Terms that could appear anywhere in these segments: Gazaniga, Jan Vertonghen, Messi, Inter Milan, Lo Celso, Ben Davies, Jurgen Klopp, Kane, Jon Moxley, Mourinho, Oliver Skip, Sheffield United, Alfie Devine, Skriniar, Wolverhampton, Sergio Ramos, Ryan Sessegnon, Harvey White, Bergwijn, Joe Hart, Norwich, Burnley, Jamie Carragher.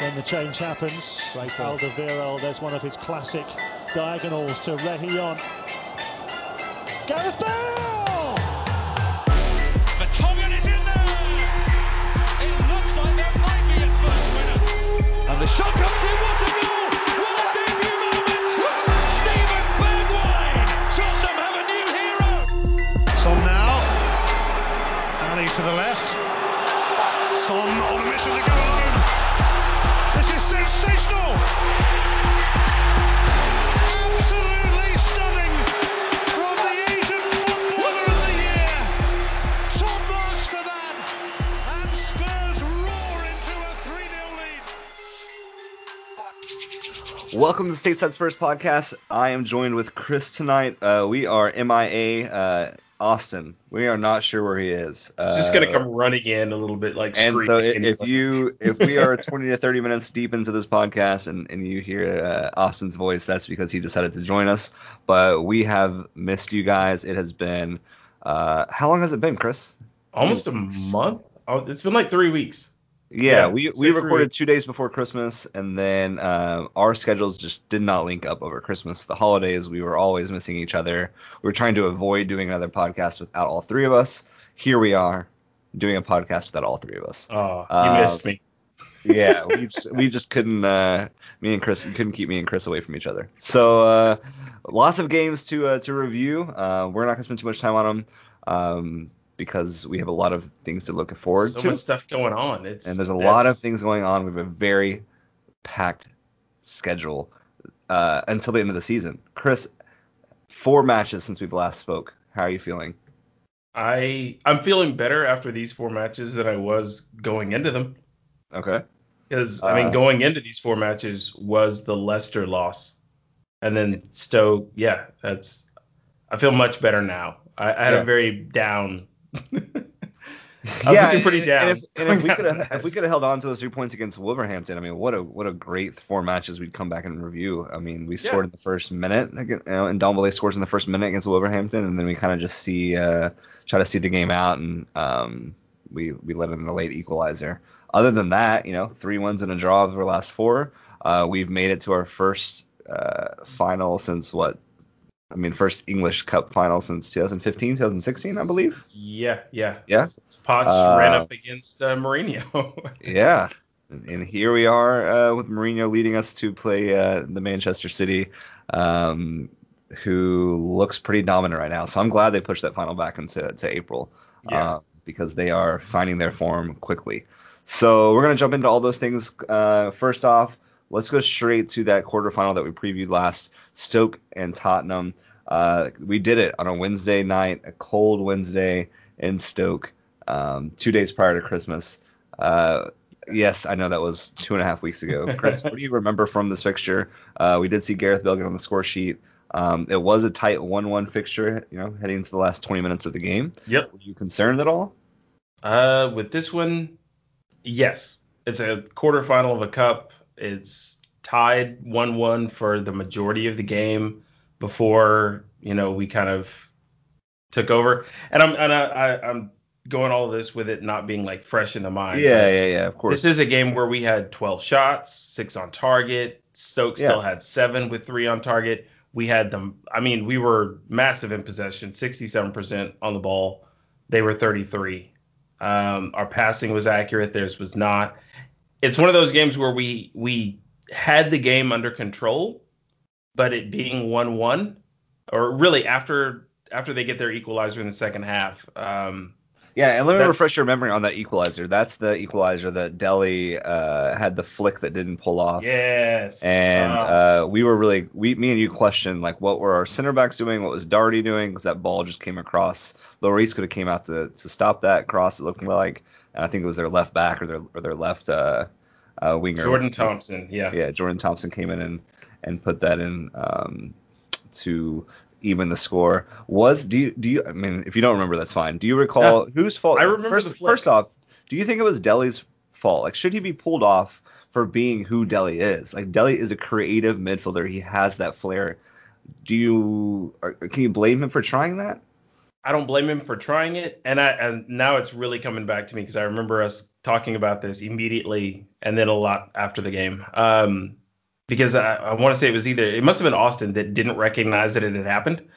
when the change happens. Alderweireld, there's one of his classic diagonals to Reguilón. Gareth Bale! Vertonghen is in there! It looks like that might be his first winner. And the shot comes through, what a goal! What a debut moment! Steven Bergwijn! Tottenham have a new hero! Son now. Ali to the left. Son on a mission to go alone. This is sensational! Welcome to the Stateside Spurs podcast. I am joined with Chris tonight. We are MIA Austin. We are not sure where he is. It's just gonna come running in a little bit like. And so if we are 20 to 30 minutes deep into this podcast and you hear Austin's voice, that's because he decided to join us. But we have missed you guys. It has been how long has it been, Chris? Almost a month. Oh, it's been like 3 weeks. Yeah, we recorded 2 days before Christmas, and then our schedules just did not link up over Christmas. The holidays, we were always missing each other. We were trying to avoid doing another podcast without all three of us. Here we are, doing a podcast without all three of us. Oh, you missed me. Yeah, we just couldn't. Me and Chris couldn't keep me and Chris away from each other. So lots of games to review. We're not gonna spend too much time on them. Because we have a lot of things to look forward to. So much stuff going on. There's a lot of things going on. We have a very packed schedule until the end of the season. Chris, 4 matches since we've last spoke. How are you feeling? I'm feeling better after these 4 matches than I was going into them. Okay. Because, going into these 4 matches was the Leicester loss. And then Stoke, I feel much better now. I had a very down... I was looking pretty down. And if we could have held on to those 3 points against Wolverhampton, I mean, what a great 4 matches we'd come back and review. I mean, we scored in the first minute, and Ndombélé scores in the first minute against Wolverhampton, and then we kind of just try to see the game out, and we let in a late equalizer. Other than that, 3 wins and a draw of our last 4. We've made it to our first final since what? I mean, first English Cup final since 2015, 2016, I believe. Yeah. Poch ran up against Mourinho. Yeah. And here we are with Mourinho leading us to play the Manchester City, who looks pretty dominant right now. So I'm glad they pushed that final back into April because they are finding their form quickly. So we're going to jump into all those things. First off, let's go straight to that quarterfinal that we previewed last, Stoke and Tottenham. We did it on a Wednesday night, a cold Wednesday in Stoke, 2 days prior to Christmas. Yes, I know that was 2.5 weeks ago. Chris, what do you remember from this fixture? We did see Gareth Bale get on the score sheet. It was a tight 1-1 fixture, heading into the last 20 minutes of the game. Yep. Were you concerned at all? With this one, yes. It's a quarterfinal of a cup. It's tied 1-1 for the majority of the game before we kind of took over. And I'm going all of this with it not being like fresh in the mind. Yeah, of course. This is a game where we had 12 shots, 6 on target. Stoke still had 7 with 3 on target. We had them. I mean, we were massive in possession, 67% on the ball. They were 33. Our passing was accurate. Theirs was not. It's one of those games where we had the game under control, but it being 1-1, or really after they get their equalizer in the second half. And let me refresh your memory on that equalizer. That's the equalizer that Dele had the flick that didn't pull off. Yes. And we were really me and you questioned like what were our center backs doing, what was Darty doing, because that ball just came across. Lloris could have came out to stop that cross. It looked like. I think it was their left back or their left winger. Jordan Thompson, yeah. Yeah, Jordan Thompson came in and put that in to even the score. If you don't remember, that's fine. Do you recall whose fault? I remember the flick. First off, do you think it was Dele's fault? Like, should he be pulled off for being who Dele is? Like, Dele is a creative midfielder. He has that flair. Can you blame him for trying that? I don't blame him for trying it. And now it's really coming back to me because I remember us talking about this immediately and then a lot after the game. Because I want to say it must have been Austin that didn't recognize that it had happened.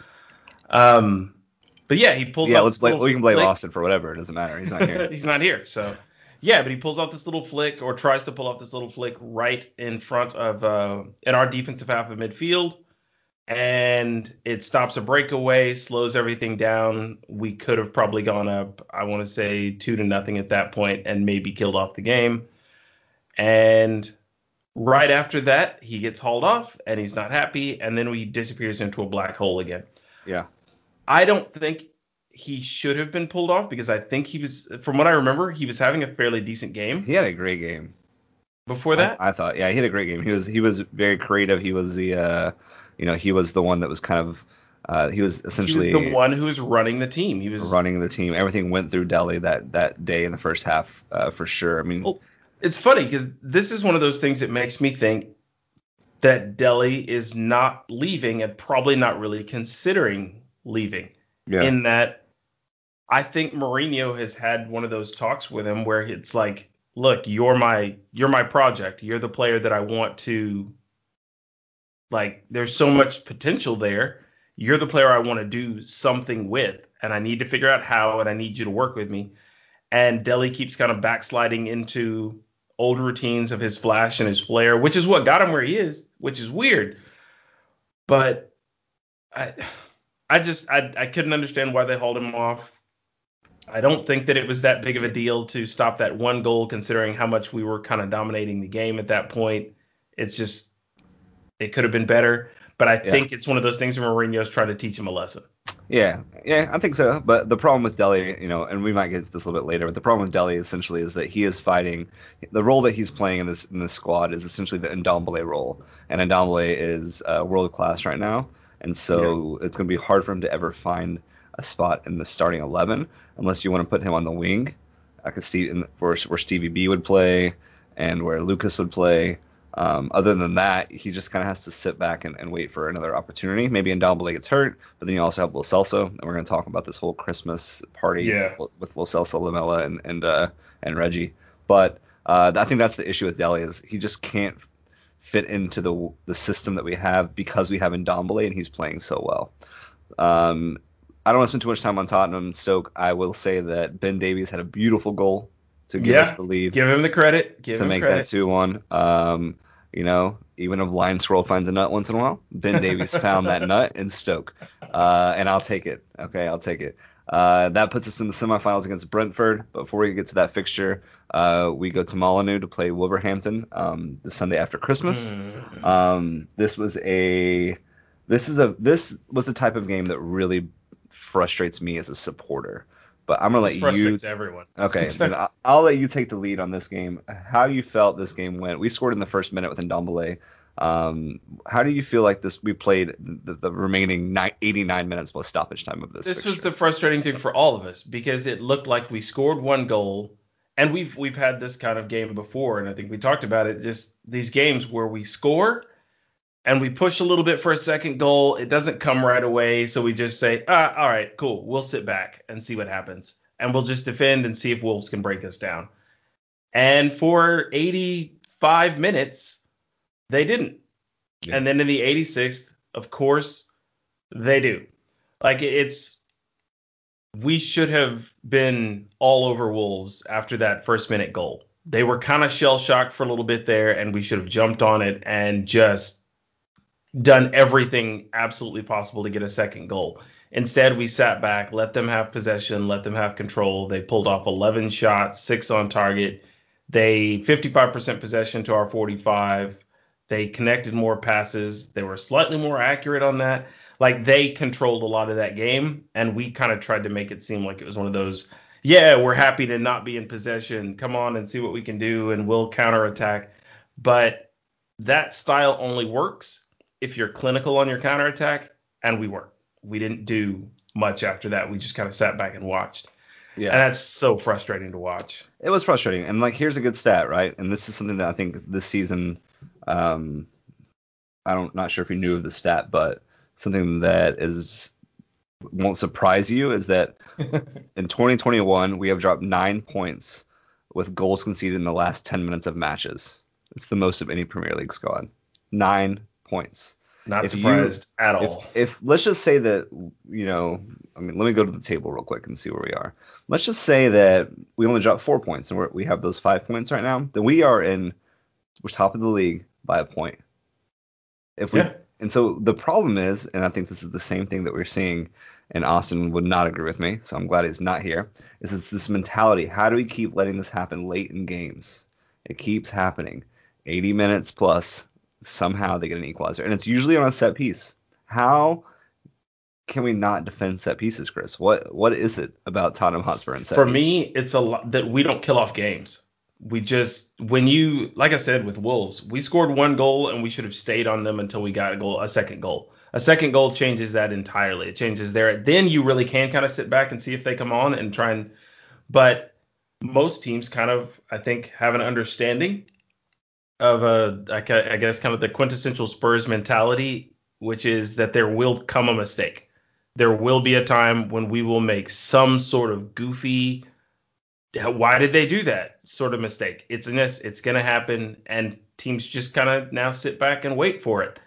But yeah, he pulls out. We can blame Austin for whatever. It doesn't matter. He's not here. He's not here. So yeah, but he pulls out this little flick or tries to pull out this little flick right in front of in our defensive half of midfield. And it stops a breakaway, slows everything down. We could have probably gone up, I want to say 2-0 at that point and maybe killed off the game. And right after that, he gets hauled off and he's not happy. And then he disappears into a black hole again. Yeah. I don't think he should have been pulled off because I think he was, from what I remember, he was having a fairly decent game. He had a great game. Before that? I thought, yeah, he had a great game. He was very creative. He was the... he was the one that was kind of he was essentially he was the one who was running the team. He was running the team. Everything went through Dele that day in the first half for sure. I mean, it's funny because this is one of those things that makes me think that Dele is not leaving and probably not really considering leaving. Yeah. In that, I think Mourinho has had one of those talks with him where it's like, look, you're my project. You're the player that I want to. Like, there's so much potential there. You're the player I want to do something with, and I need to figure out how, and I need you to work with me. And Dele keeps kind of backsliding into old routines of his flash and his flair, which is what got him where he is, which is weird. But I couldn't understand why they hauled him off. I don't think that it was that big of a deal to stop that one goal, considering how much we were kind of dominating the game at that point. It's just... it could have been better, but I think it's one of those things where Mourinho's trying to teach him a lesson. Yeah, I think so. But the problem with Dele, and we might get into this a little bit later, but the problem with Dele essentially is that he is fighting the role that he's playing in this squad is essentially the Ndombélé role, and Ndombélé is world class right now, and so it's going to be hard for him to ever find a spot in the starting 11 unless you want to put him on the wing. I could see where Stevie B would play and where Lucas would play. Other than that, he just kind of has to sit back and wait for another opportunity. Maybe Ndombélé gets hurt, but then you also have Lo Celso, and we're going to talk about this whole Christmas party with Lo Celso, Lamela, and Reggie. But I think that's the issue with Dele is he just can't fit into the system that we have because we have Ndombélé and he's playing so well. I don't want to spend too much time on Tottenham and Stoke. I will say that Ben Davies had a beautiful goal to give us the lead. Give him the credit. Give him credit. To make that 2-1. Even a blind squirrel finds a nut once in a while. Ben Davies found that nut in Stoke. And I'll take it. Okay, I'll take it. That puts us in the semifinals against Brentford. Before we get to that fixture, we go to Molineux to play Wolverhampton the Sunday after Christmas. This was the type of game that really frustrates me as a supporter. But I'm gonna let you. Everyone. Okay, then I'll let you take the lead on this game. How you felt this game went? We scored in the first minute with Ndombélé. How do you feel like this? We played the remaining 89 minutes plus stoppage time of this. This was the frustrating thing for all of us because it looked like we scored one goal, and we've had this kind of game before, and I think we talked about it. Just these games where we score and we push a little bit for a second goal. It doesn't come right away, so we just say, all right, cool. We'll sit back and see what happens. And we'll just defend and see if Wolves can break us down. And for 85 minutes, they didn't. Yeah. And then in the 86th, of course, they do. Like, we should have been all over Wolves after that first-minute goal. They were kind of shell-shocked for a little bit there, and we should have jumped on it and just done everything absolutely possible to get a second goal. Instead, we sat back, let them have possession, let them have control. They pulled off 11 shots, 6 on target. They 55% possession to our 45. They connected more passes. They were slightly more accurate on that. Like, they controlled a lot of that game, and we kind of tried to make it seem like it was one of those, we're happy to not be in possession. Come on and see what we can do, and we'll counterattack. But that style only works if you're clinical on your counterattack, and we weren't. We didn't do much after that. We just kind of sat back and watched. Yeah. And that's so frustrating to watch. It was frustrating. And, like, here's a good stat, right? And this is something that I think this season, not sure if you knew of the stat, but something that is won't surprise you is that in 2021 we have dropped 9 points with goals conceded in the last 10 minutes of matches. It's the most of any Premier League squad. 9 points. Not surprised at all. If let's just say that, you know, I mean, let me go to the table real quick and see where we are. Let's just say that we only dropped 4 points and we have those 5 points right now. Then we're top of the league by a point. And so the problem is, and I think this is the same thing that we're seeing, and Austin would not agree with me, so I'm glad he's not here, is it's this mentality. How do we keep letting this happen late in games? It keeps happening. 80 minutes plus, somehow they get an equalizer. And it's usually on a set piece. How can we not defend set pieces, Chris? What is it about Tottenham Hotspur and set pieces? For me, it's a lot that we don't kill off games. We just, like I said, with Wolves, we scored one goal and we should have stayed on them until we got a second goal. A second goal changes that entirely. It changes there. Then you really can kind of sit back and see if they come on and try and, but most teams kind of, I think, have an understanding of I guess, kind of the quintessential Spurs mentality, which is that there will come a mistake. There will be a time when we will make some sort of goofy, why did they do that sort of mistake. It's going to happen, and teams just kind of now sit back and wait for it.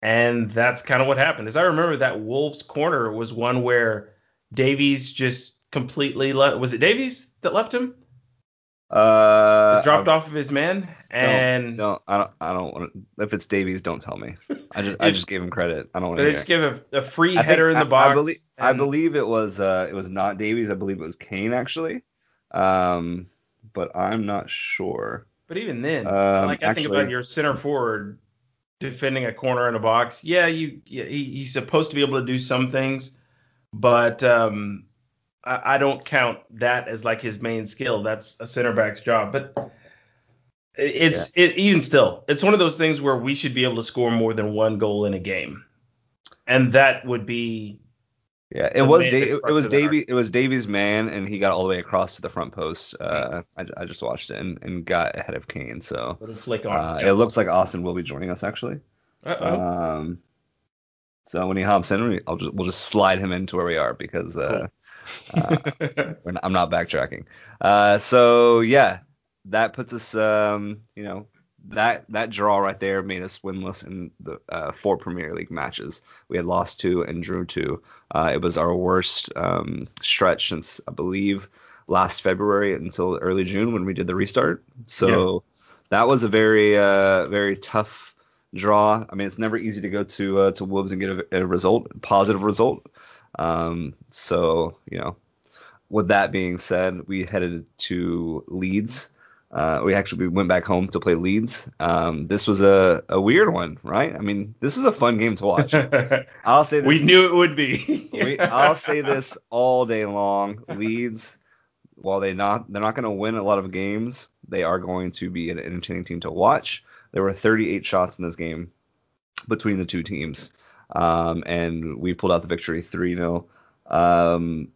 And that's kind of what happened. As I remember, that Wolves corner was one where Davies just completely left. Was it Davies that left him? Dropped off of his man, and I don't want to. If it's Davies, don't tell me. I just gave him credit. I don't want to. They just give a free header in the box. I believe it was not Davies. I believe it was Kane actually. But I'm not sure. But even then, think about your center forward defending a corner in a box. He's supposed to be able to do some things, but I don't count that as like his main skill. That's a center back's job. But even still, it's one of those things where we should be able to score more than one goal in a game, and that would be. Yeah, it was Davies' man, and he got all the way across to the front post. I just watched it and got ahead of Kane. So little flick on. It looks like Austin will be joining us actually. So when he hops in, we'll just slide him into where we are because cool. I'm not backtracking. So yeah, that puts us. That draw right there made us winless in the four Premier League matches. We had lost 2 and drew 2. It was our worst stretch since, I believe, last February until early June when we did the restart. So that was a very, very tough draw. I mean, it's never easy to go to Wolves and get a result, a positive result. With that being said, we headed to Leeds. We went back home to play Leeds. This was a weird one, right? I mean, this was a fun game to watch. I'll say this. We knew it would be. I'll say this all day long. Leeds, while they're not going to win a lot of games, they are going to be an entertaining team to watch. There were 38 shots in this game between the two teams, and we pulled out the victory 3-0.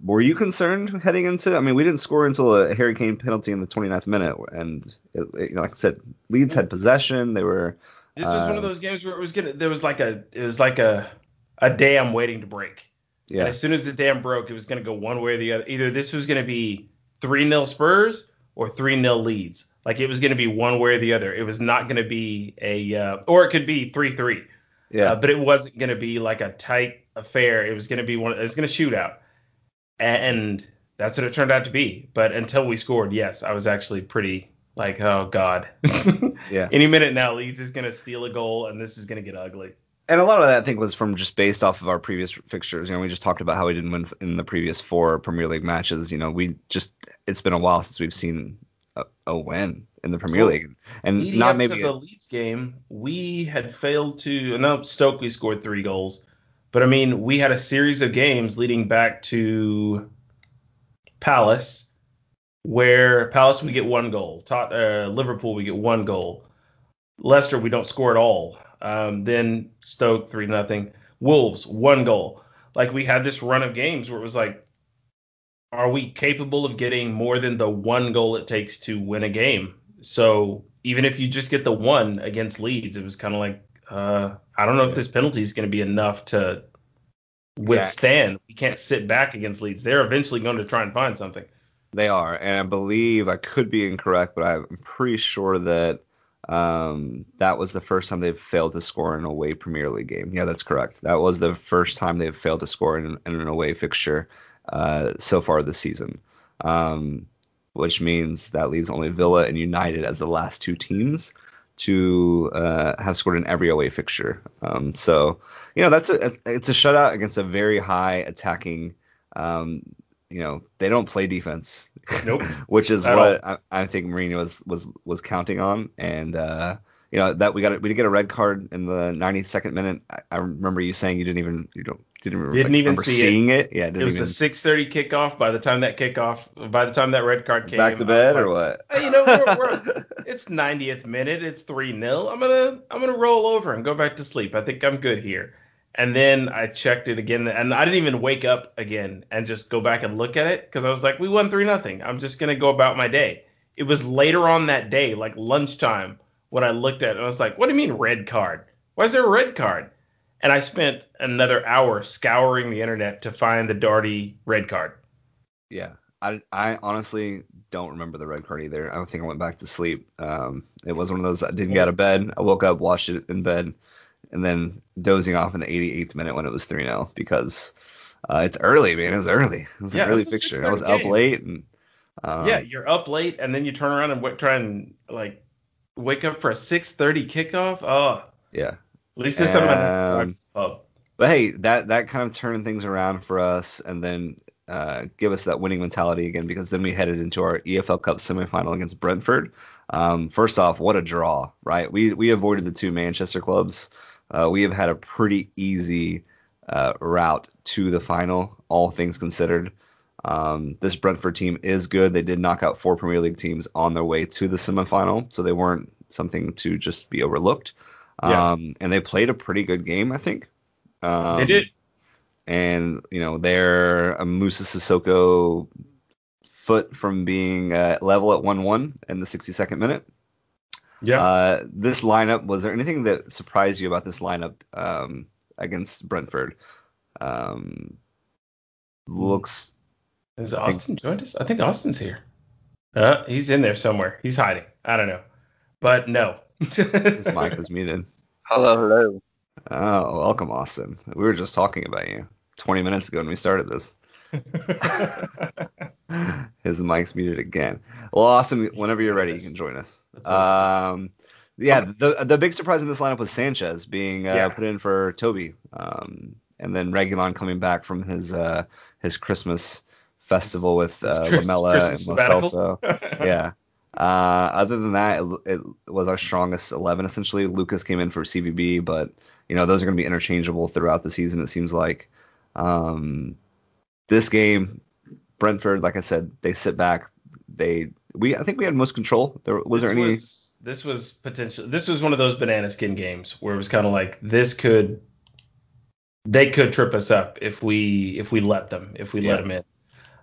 Were you concerned heading into? I mean, we didn't score until a Harry Kane penalty in the 29th minute, and like I said, Leeds had possession. They were. This was one of those games where it was like a dam waiting to break. Yeah. And as soon as the dam broke, it was going to go one way or the other. Either this was going to be 3-0 Spurs or 3-0 Leeds. Like it was going to be one way or the other. It was not going to be or it could be 3-3. Yeah. But it wasn't going to be like a tight affair. It was going to be it was going to shoot out, and that's what it turned out to be. But until we scored, yes, I was actually pretty like, oh god, yeah. Any minute now, Leeds is going to steal a goal, and this is going to get ugly. And a lot of that, I think, was from just based off of our previous fixtures. You know, we just talked about how we didn't win in the previous 4 Premier League matches. You know, it's been a while since we've seen a win in the Premier League, and leading not up maybe to the Leeds game, we had failed to. No, Stoke, we scored 3 goals. But, I mean, we had a series of games leading back to Palace, where Palace, we get 1 goal. Liverpool, we get 1 goal. Leicester, we don't score at all. Then Stoke, 3-0. Wolves, 1 goal. Like, we had this run of games where it was like, are we capable of getting more than the 1 goal it takes to win a game? So even if you just get the 1 against Leeds, it was kind of like, I don't know if this penalty is going to be enough to withstand. We can't sit back against Leeds. They're eventually going to try and find something. They are, and I believe, I could be incorrect, but I'm pretty sure that that was the first time they've failed to score in an away Premier League game. Yeah, that's correct. That was the first time they've failed to score in an away fixture so far this season, which means that leaves only Villa and United as the last two teams to have scored in every away fixture. So, you know, it's a shutout against a very high attacking, you know, they don't play defense, nope. which is what I think Mourinho was counting on. And, you know, that we did get a red card in the 92nd minute. I remember you saying you didn't even remember seeing it. Yeah, it was a 6:30 kickoff. By the time that red card came, back to bed or what? Hey, you know, it's 90th minute. It's 3-0. I'm gonna roll over and go back to sleep. I think I'm good here. And then I checked it again, and I didn't even wake up again and just go back and look at it because I was like, we won 3-0. I'm just going to go about my day. It was later on that day, like lunchtime, when I looked at it, and I was like, what do you mean red card? Why is there a red card? And I spent another hour scouring the internet to find the Darty red card. Yeah, I honestly don't remember the red card either. I don't think I went back to sleep. It was one of those, I didn't get out of bed. I woke up, watched it in bed. And then dozing off in the 88th minute when it was 3-0 because it's early, man. It's early. It's an early fixture. I was up late. And, yeah, you're up late, and then you turn around and try and like wake up for a 6:30 kickoff. Oh, yeah. At least this time I'm up. But hey, that kind of turned things around for us, and then give us that winning mentality again because then we headed into our EFL Cup semifinal against Brentford. First off, what a draw, right? We avoided the two Manchester clubs. We have had a pretty easy route to the final, all things considered. This Brentford team is good. They did knock out 4 Premier League teams on their way to the semifinal, so they weren't something to just be overlooked. And they played a pretty good game, I think. They did. And, you know, they're a Musa Sissoko foot from being level at 1-1 in the 62nd minute. Yeah. This lineup, was there anything that surprised you about this lineup against Brentford? Is Austin joined us? I think Austin's here. He's in there somewhere. He's hiding. I don't know. But no. His mic was muted. Hello. Oh, welcome, Austin. We were just talking about you 20 minutes ago when we started this. His mic's muted again. Well, Austin, whenever you're ready, you can join us. The big surprise in this lineup was Sanchez being put in for Toby, and then Reguilón coming back from his Christmas festival with Lamella and Lo Celso. Yeah. Other than that, it was our strongest 11 essentially. Lucas came in for CVB, but you know those are going to be interchangeable throughout the season. It seems like. This game, Brentford, like I said, they sit back. I think we had most control. This was one of those banana skin games where it was kind of like they could trip us up if we let them in.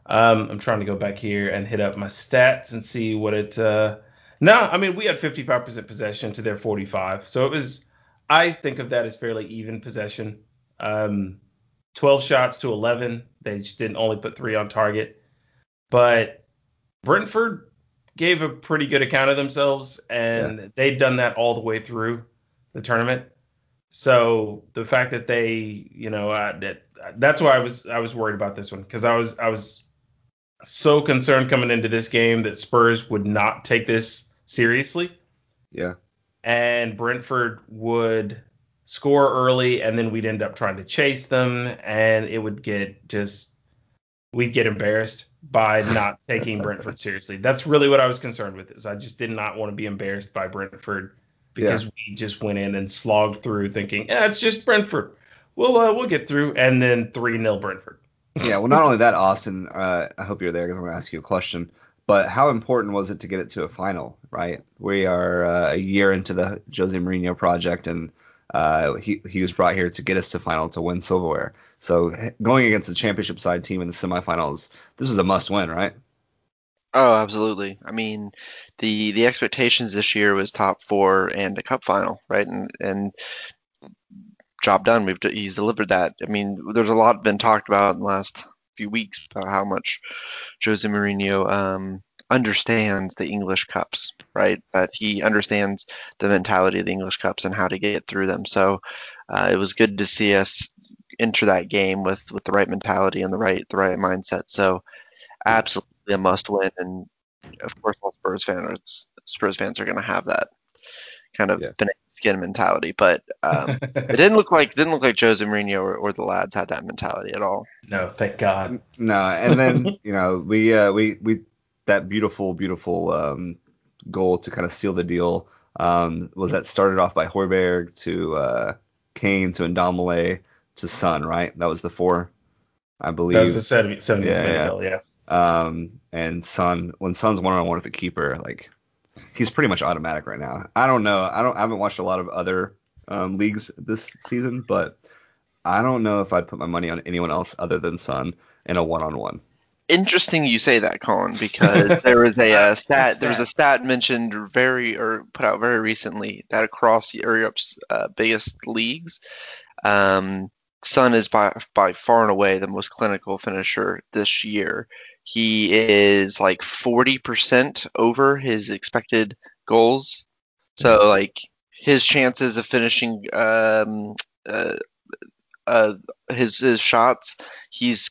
I'm trying to go back here and hit up my stats and see what it. I mean we had 55% possession to their 45, so it was. I think of that as fairly even possession. 12 shots to 11. They just only put 3 on target. But Brentford gave a pretty good account of themselves, and they've done that all the way through the tournament. So the fact that they, you know, that's why I was worried about this one because I was so concerned coming into this game that Spurs would not take this seriously. Yeah. And Brentford would score early, and then we'd end up trying to chase them, and it would we'd get embarrassed by not taking Brentford seriously. That's really what I was concerned with, is I just did not want to be embarrassed by Brentford because we just went in and slogged through thinking, it's just Brentford. We'll get through, and then 3-0 Brentford. Yeah, well, not only that, Austin, I hope you're there because I'm going to ask you a question, but how important was it to get it to a final, right? We are a year into the Jose Mourinho project, and he was brought here to get us to final to win silverware. So going against the championship side team in the semifinals, this was a must win, right? Oh, absolutely. I mean, the expectations this year was top 4 and a cup final, right? And job done. He's delivered that. I mean, there's a lot been talked about in the last few weeks about how much Jose Mourinho understands the English Cups, right? That he understands the mentality of the English Cups and how to get through them. So it was good to see us enter that game with the right mentality and the right mindset. So absolutely a must win, and of course all Spurs fans are going to have that kind of banana skin mentality, but it didn't look like Jose Mourinho or the lads had that mentality at all. No, thank God. No, and then we that beautiful goal to kind of seal the deal was that started off by Højbjerg to Kane to Ndombélé to Son, right? That was the four, I believe. That was the 70th minute goal, yeah. And Son, when Son's one-on-one with the keeper, like, he's pretty much automatic right now. I don't know. I haven't watched a lot of other leagues this season, but I don't know if I'd put my money on anyone else other than Son in a one-on-one. Interesting you say that, Colin, because there was a stat. There was a stat mentioned put out very recently that across Europe's biggest leagues, Son is by far and away the most clinical finisher this year. He is like 40% over his expected goals. So like his chances of finishing his shots, he's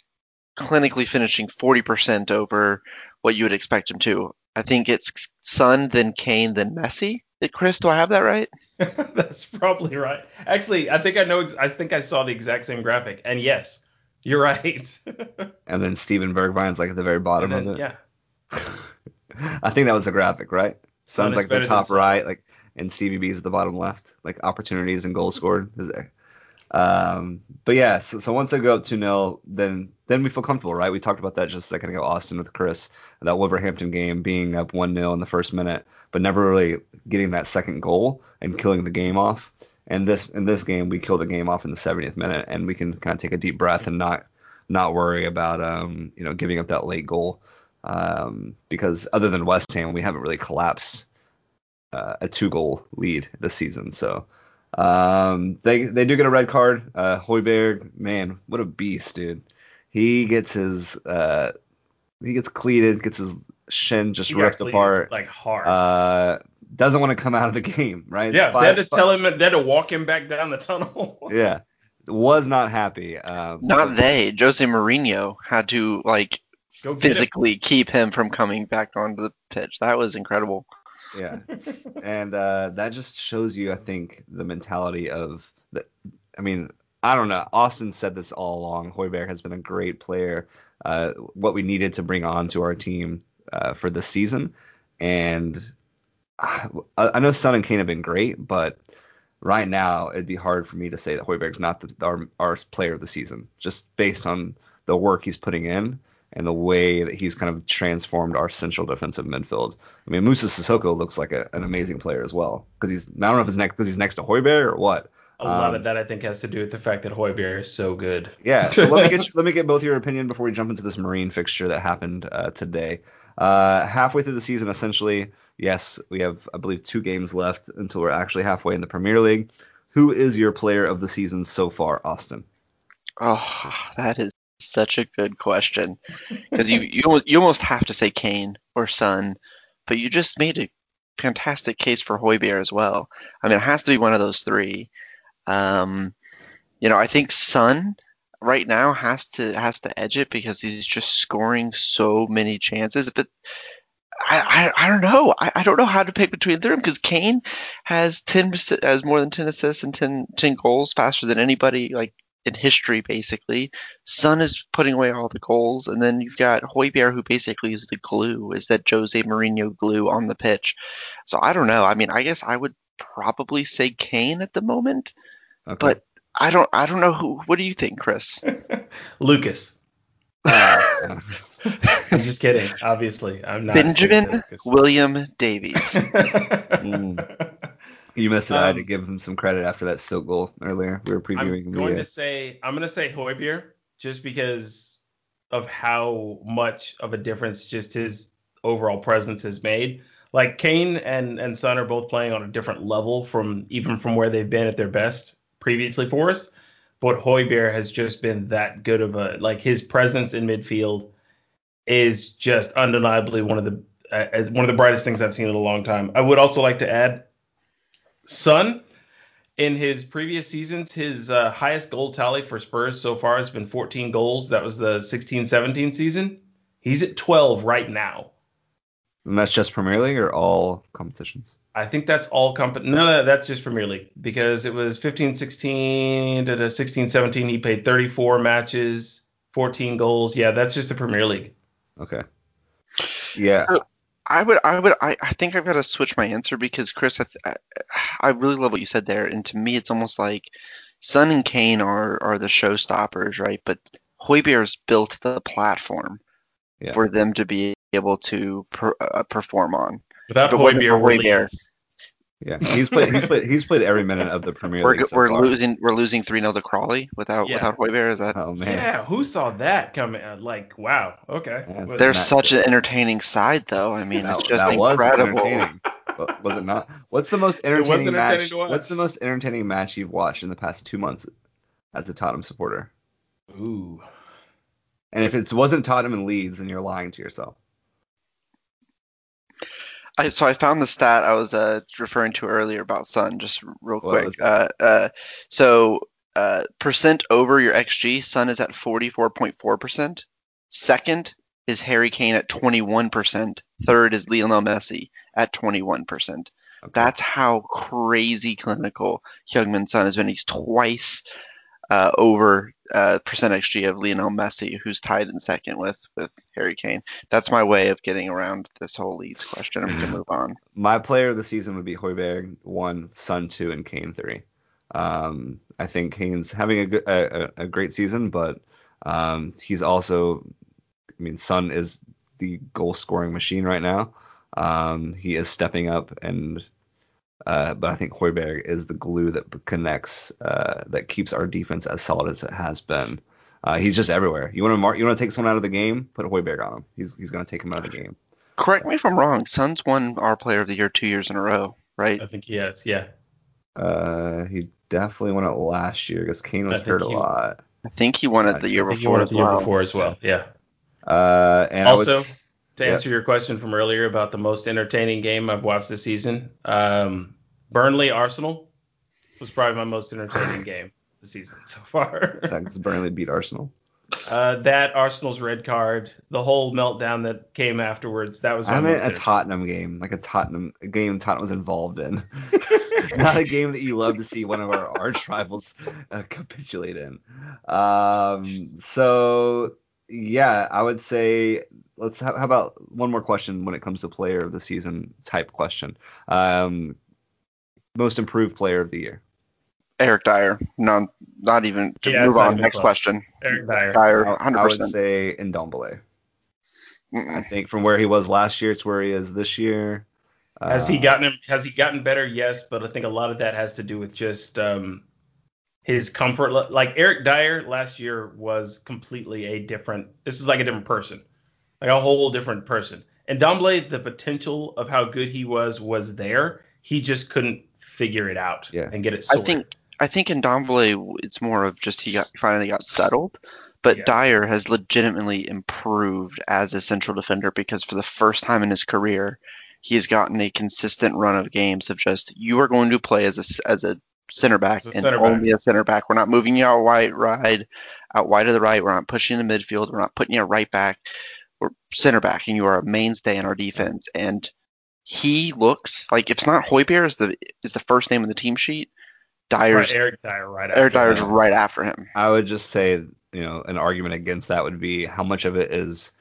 clinically finishing 40% over what you would expect him to. I think it's Son, then Kane, then Messi. Chris, do I have that right? That's probably right. Actually, I think I saw the exact same graphic. And yes, you're right. And then Steven Bergwijn's like at the very bottom of it. Yeah. I think that was the graphic, right? Son's like the top right, like, and CVB's at the bottom left, like opportunities and goals scored is there. But yeah, so once they go up 2-0, then we feel comfortable, right? We talked about that just a second ago, Austin, with Chris, that Wolverhampton game being up 1-0 in the first minute, but never really getting that second goal and killing the game off. And in this game, we kill the game off in the 70th minute, and we can kind of take a deep breath and not worry about giving up that late goal, because other than West Ham, we haven't really collapsed a 2-goal lead this season, so. They do get a red card. Højbjerg, man, what a beast, dude. He gets cleated, gets his shin just ripped apart, like hard. Doesn't want to come out of the game, right? Yeah, they had to walk him back down the tunnel. Yeah, was not happy. Jose Mourinho had to like physically keep him from coming back onto the pitch. That was incredible. Yeah, and that just shows you, I think, the mentality of the. I mean, I don't know. Austin said this all along. Højbjerg has been a great player. What we needed to bring on to our team for this season, and I know Son and Kane have been great, but right now it'd be hard for me to say that Højbjerg's not our player of the season, just based on the work he's putting in. And the way that he's kind of transformed our central defensive midfield. I mean, Musa Sissoko looks like an amazing player as well, because I don't know if it's because he's next to Højbjerg or what. A lot of that I think has to do with the fact that Højbjerg is so good. Yeah. So let me get both your opinion before we jump into this Marine fixture that happened today. Halfway through the season, essentially. Yes, we have I believe 2 games left until we're actually halfway in the Premier League. Who is your player of the season so far, Austin? Oh, that is such a good question, because you almost have to say Kane or Son, but you just made a fantastic case for Højbjerg as well. I mean, it has to be one of those three. I think Son right now has to edge it because he's just scoring so many chances. But I don't know. I don't know how to pick between them, because Kane has more than 10 assists and 10 goals faster than anybody like in history, basically. Son is putting away all the goals, and then you've got Højbjerg, who basically is the glue, is that Jose Mourinho glue on the pitch. So I don't know. I mean, I guess I would probably say Kane at the moment, okay. But I don't know who. What do you think, Chris? Lucas. I'm just kidding. Obviously, I'm not. Benjamin William Davies. You missed it. I had to give him some credit after that Stoke goal earlier. We were previewing. I'm going to say Højbjerg, just because of how much of a difference just his overall presence has made. Like Kane and Son are both playing on a different level from where they've been at their best previously for us, but Højbjerg has just been that good of a, like, his presence in midfield is just undeniably one of the brightest things I've seen in a long time. I would also like to add, Son, in his previous seasons, his highest goal tally for Spurs so far has been 14 goals. That was the 16-17 season. He's at 12 right now. And that's just Premier League or all competitions? I think that's all competitions. No, that's just Premier League, because it was 15-16 to 16-17. He played 34 matches, 14 goals. Yeah, that's just the Premier League. Okay. Yeah. I think I've got to switch my answer because, Chris, I really love what you said there. And to me, it's almost like Son and Kane are the showstoppers, right? But Højbjerg's built the platform for them to be able to perform on. Without Højbjerg, yeah, he's played every minute of the Premier League. We're losing 3-0 to Crawley without Højbjerg. Is that? Oh man. Yeah, who saw that coming? Like, wow. Okay. Yeah, there's such an entertaining side, though. I mean, it's just incredible. Was it not? What's the most entertaining match? What's the most entertaining match you've watched in the past 2 months as a Tottenham supporter? Ooh. And if it wasn't Tottenham and Leeds, then you're lying to yourself. So I found the stat I was referring to earlier about Son, just real quick. Percent over your XG, Son is at 44.4%. Second is Harry Kane at 21%. Third is Lionel Messi at 21%. Okay. That's how crazy clinical Heung-min Son has been. He's twice over percent XG of Lionel Messi, who's tied in second with Harry Kane. That's my way of getting around this whole Leeds question. I'm going to move on. My player of the season would be Højbjerg 1, Son 2, and Kane 3. I think Kane's having a great season, but he's also, I mean, Son is the goal-scoring machine right now. He is stepping up, and but I think Højbjerg is the glue that connects, that keeps our defense as solid as it has been. He's just everywhere. You want to take someone out of the game, put Højbjerg on him. He's going to take him out of the game. Correct me if I'm wrong. Son's won our Player of the Year 2 years in a row, right? I think he has. Yeah. He definitely won it last year because Kane was hurt a lot. I think he won it the year before. He won it the year before as well. Yeah. And also, to answer your question from earlier about the most entertaining game I've watched this season, Burnley-Arsenal was probably my most entertaining game this season so far. Because Burnley beat Arsenal. That, Arsenal's red card, the whole meltdown that came afterwards, that was a Tottenham game, like a game Tottenham was involved in. Not a game that you love to see one of our arch rivals capitulate in. So... yeah, I would say how about one more question when it comes to player of the season type question. Most improved player of the year. Eric Dyer. No, not even. Move on. Next question. Eric Dyer. 100%. I would say Ndombélé. I think from where he was last year to where he is this year. Has he gotten better? Yes, but I think a lot of that has to do with just his comfort. Like, Eric Dyer last year was completely a different person, like a whole different person. And Ndombélé, the potential of how good he was there. He just couldn't figure it out and get it sorted. I think in Ndombélé, it's more of just he finally got settled. But Dyer has legitimately improved as a central defender because for the first time in his career, he's gotten a consistent run of games of just, you are going to play as a center back and only a center back. We're not moving you out wide to the right. We're not pushing the midfield. We're not putting you right back. We're center back, and you are a mainstay in our defense. And he looks like, if it's not Højbjerg is the first name on the team sheet, Eric Dyer's right after him. I would just say, an argument against that would be how much of it is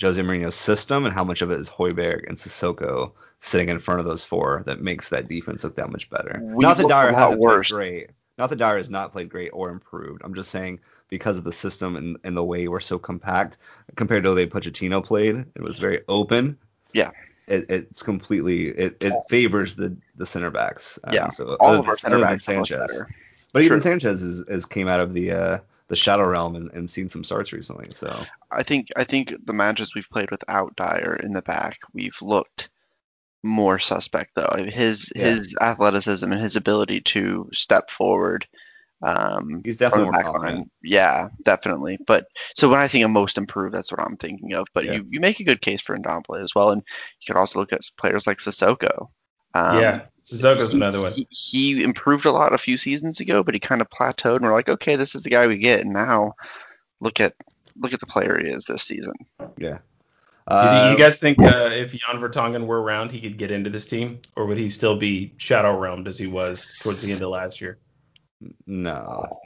Jose Mourinho's system and how much of it is Højbjerg and Sissoko sitting in front of those four that makes that defense look that much better. Not that Dyer hasn't played great. Not that Dyer has not played great or improved. I'm just saying because of the system and the way we're so compact compared to the way Pochettino played, it was very open. Yeah. It's completely it favors the center backs. So all of our center backs. Sanchez. But even Sanchez is came out of the shadow realm and seen some starts recently. So I think the matches we've played without Dyer in the back, we've looked more suspect though. His athleticism and his ability to step forward He's definitely more confident. Yeah, definitely. But so when I think of most improved, that's what I'm thinking of. But you make a good case for Ndombélé as well, and you could also look at players like Sissoko. Sissoko's another one. He improved a lot a few seasons ago, but he kind of plateaued, and we're like, okay, this is the guy we get. And now look at the player he is this season. Yeah. Do you guys think if Jan Vertonghen were around, he could get into this team, or would he still be shadow realmed as he was towards the end of last year? No,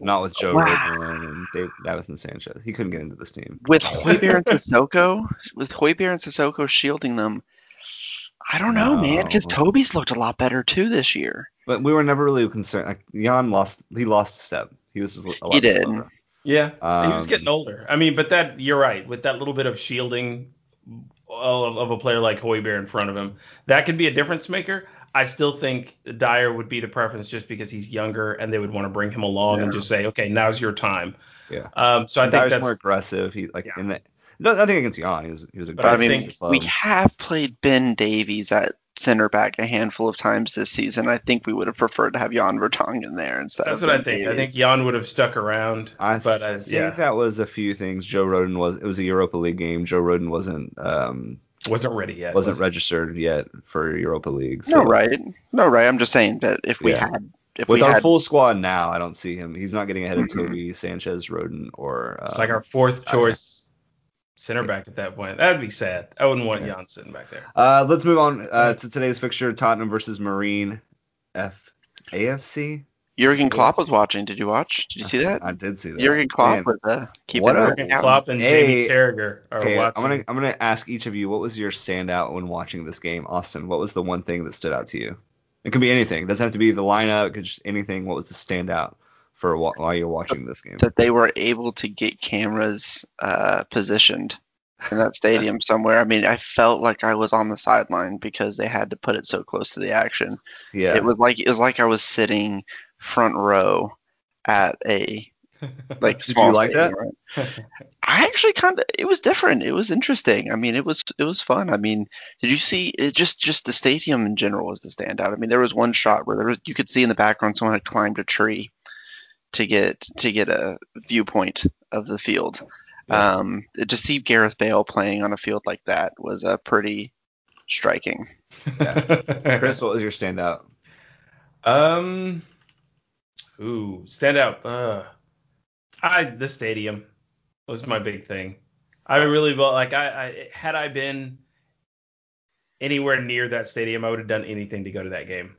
not with Joe Reguilón and Davies and Sanchez. He couldn't get into this team. With Højbjerg and Sissoko shielding them, I don't know, man, because Toby's looked a lot better too this year. But we were never really concerned. Like, Jan lost a step. He was just a lot slower. Yeah, he was getting older. I mean, but that you're right. With that little bit of shielding of a player like Højbjerg in front of him, that could be a difference maker. I still think Dyer would be the preference just because he's younger and they would want to bring him along and just say, okay, now's your time. Yeah. So I think Dyer's more aggressive. He nothing against Jan. He was aggressive. But I mean, we have played Ben Davies at center back a handful of times this season. I think we would have preferred to have Jan Vertonghen there instead. That's what I think. I think Jan would have stuck around. I think that was a few things. It was a Europa League game. Joe Roden wasn't ready yet. Wasn't registered yet for Europa League. So. No, right. I'm just saying that if we had our full squad now, I don't see him. He's not getting ahead of Toby, Sanchez, Roden, or it's like our fourth choice center back at that point. That'd be sad. I wouldn't want Jan sitting back there. Let's move on to today's fixture: Tottenham versus Marine AFC. Jurgen Klopp was watching. Did you watch? Did you see that? I did see that. Jurgen Klopp was keeping Jurgen Klopp and Jamie Carragher are watching. I'm gonna ask each of you, what was your standout when watching this game, Austin? What was the one thing that stood out to you? It could be anything. It doesn't have to be the lineup. It could just anything. What was the standout for while you're watching this game? That they were able to get cameras positioned in that stadium somewhere. I mean, I felt like I was on the sideline because they had to put it so close to the action. Yeah. It was like I was sitting front row at a like small. Did you like stadium, that? Right? I actually it was different. It was interesting. I mean, it was fun. I mean, did you see it? Just the stadium in general was the standout. I mean, there was one shot where you could see in the background someone had climbed a tree to get a viewpoint of the field. Yeah. To see Gareth Bale playing on a field like that was a pretty striking. Yeah. Chris, what was your standout? Stand out. The stadium was my big thing. I really felt like I had I been anywhere near that stadium, I would have done anything to go to that game,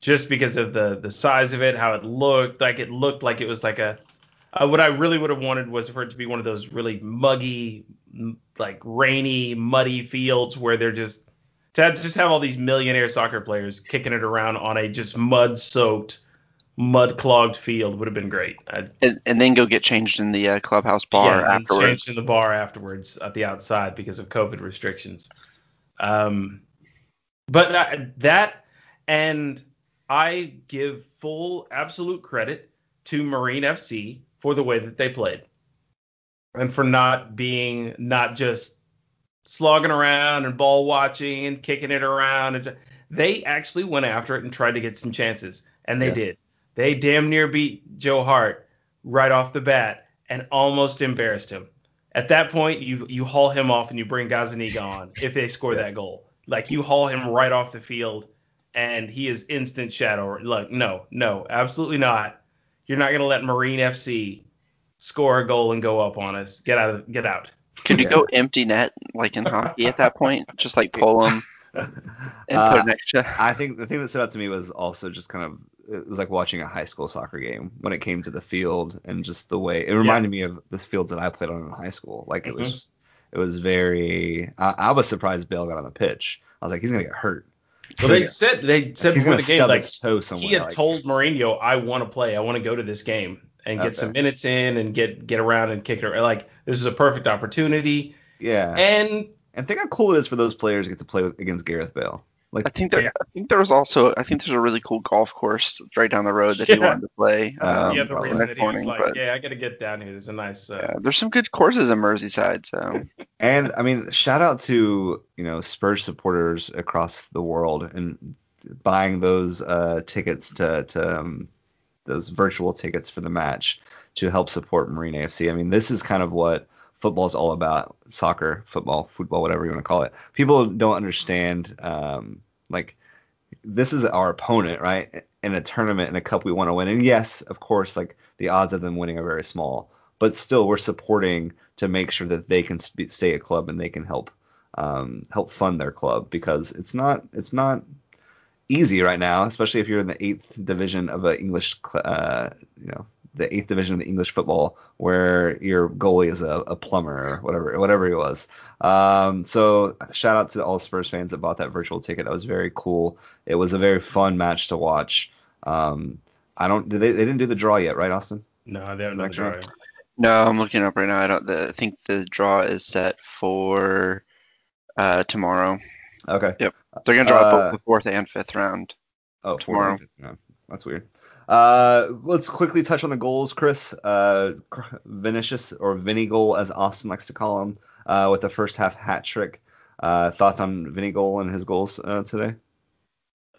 just because of the size of it, how it looked. Like it looked like it was like a. What I really would have wanted was for it to be one of those really muggy, like rainy, muddy fields where they're just to just have all these millionaire soccer players kicking it around on a just mud-soaked. Mud-clogged field would have been great. And then go get changed in the clubhouse bar afterwards. Yeah, changed in the bar afterwards at the outside because of COVID restrictions. But I give full, absolute credit to Marine FC for the way that they played and for not just slogging around and ball watching and kicking it around. And they actually went after it and tried to get some chances, and they did. They damn near beat Joe Hart right off the bat and almost embarrassed him. At that point, you haul him off and you bring Gazaniga on if they score that goal. Like, you haul him right off the field, and he is instant shadow. Like, no, absolutely not. You're not going to let Marine FC score a goal and go up on us. Get out. Could you go empty net, like in hockey at that point? Just, like, pull him and put an extra? I think the thing that stood out to me was also just kind of, it was like watching a high school soccer game when it came to the field and just the way it reminded me of the fields that I played on in high school. Like it was just, it was very, I was surprised Bale got on the pitch. I was like, he's going to get hurt. Well, they said before the game, like he had told Mourinho, I want to play. I want to go to this game and get some minutes in and get around and kick it. Like, this is a perfect opportunity. Yeah. And think how cool it is for those players to get to play against Gareth Bale. Like, I think there's a really cool golf course right down the road that he wanted to play. Yeah, the reason that he was like, I got to get down here. There's a nice. There's some good courses in Merseyside. So. And I mean, shout out to Spurs supporters across the world and buying those tickets to those virtual tickets for the match to help support Marine FC. I mean, this is kind of what football is all about. Soccer, football, whatever you want to call it. People don't understand, like, this is our opponent, right? In a tournament, in a cup we want to win. And yes, of course, like, the odds of them winning are very small. But still, we're supporting to make sure that they can stay a club and they can help fund their club, because it's not easy right now, especially if you're in the eighth division of the English, the eighth division of the English football, where your goalie is a plumber or whatever he was. So shout out to all Spurs fans that bought that virtual ticket. That was very cool. It was a very fun match to watch. They didn't do the draw yet, right, Austin? No, they haven't done the draw yet. No, I'm looking up right now. I think the draw is set for tomorrow. Okay. Yep. They're going to draw up the fourth and fifth round. Oh, tomorrow. No, that's weird. Let's quickly touch on the goals, Chris. Vinícius, or Vinny goal, as Austin likes to call him, with the first half hat trick. Thoughts on Vinny goal and his goals today?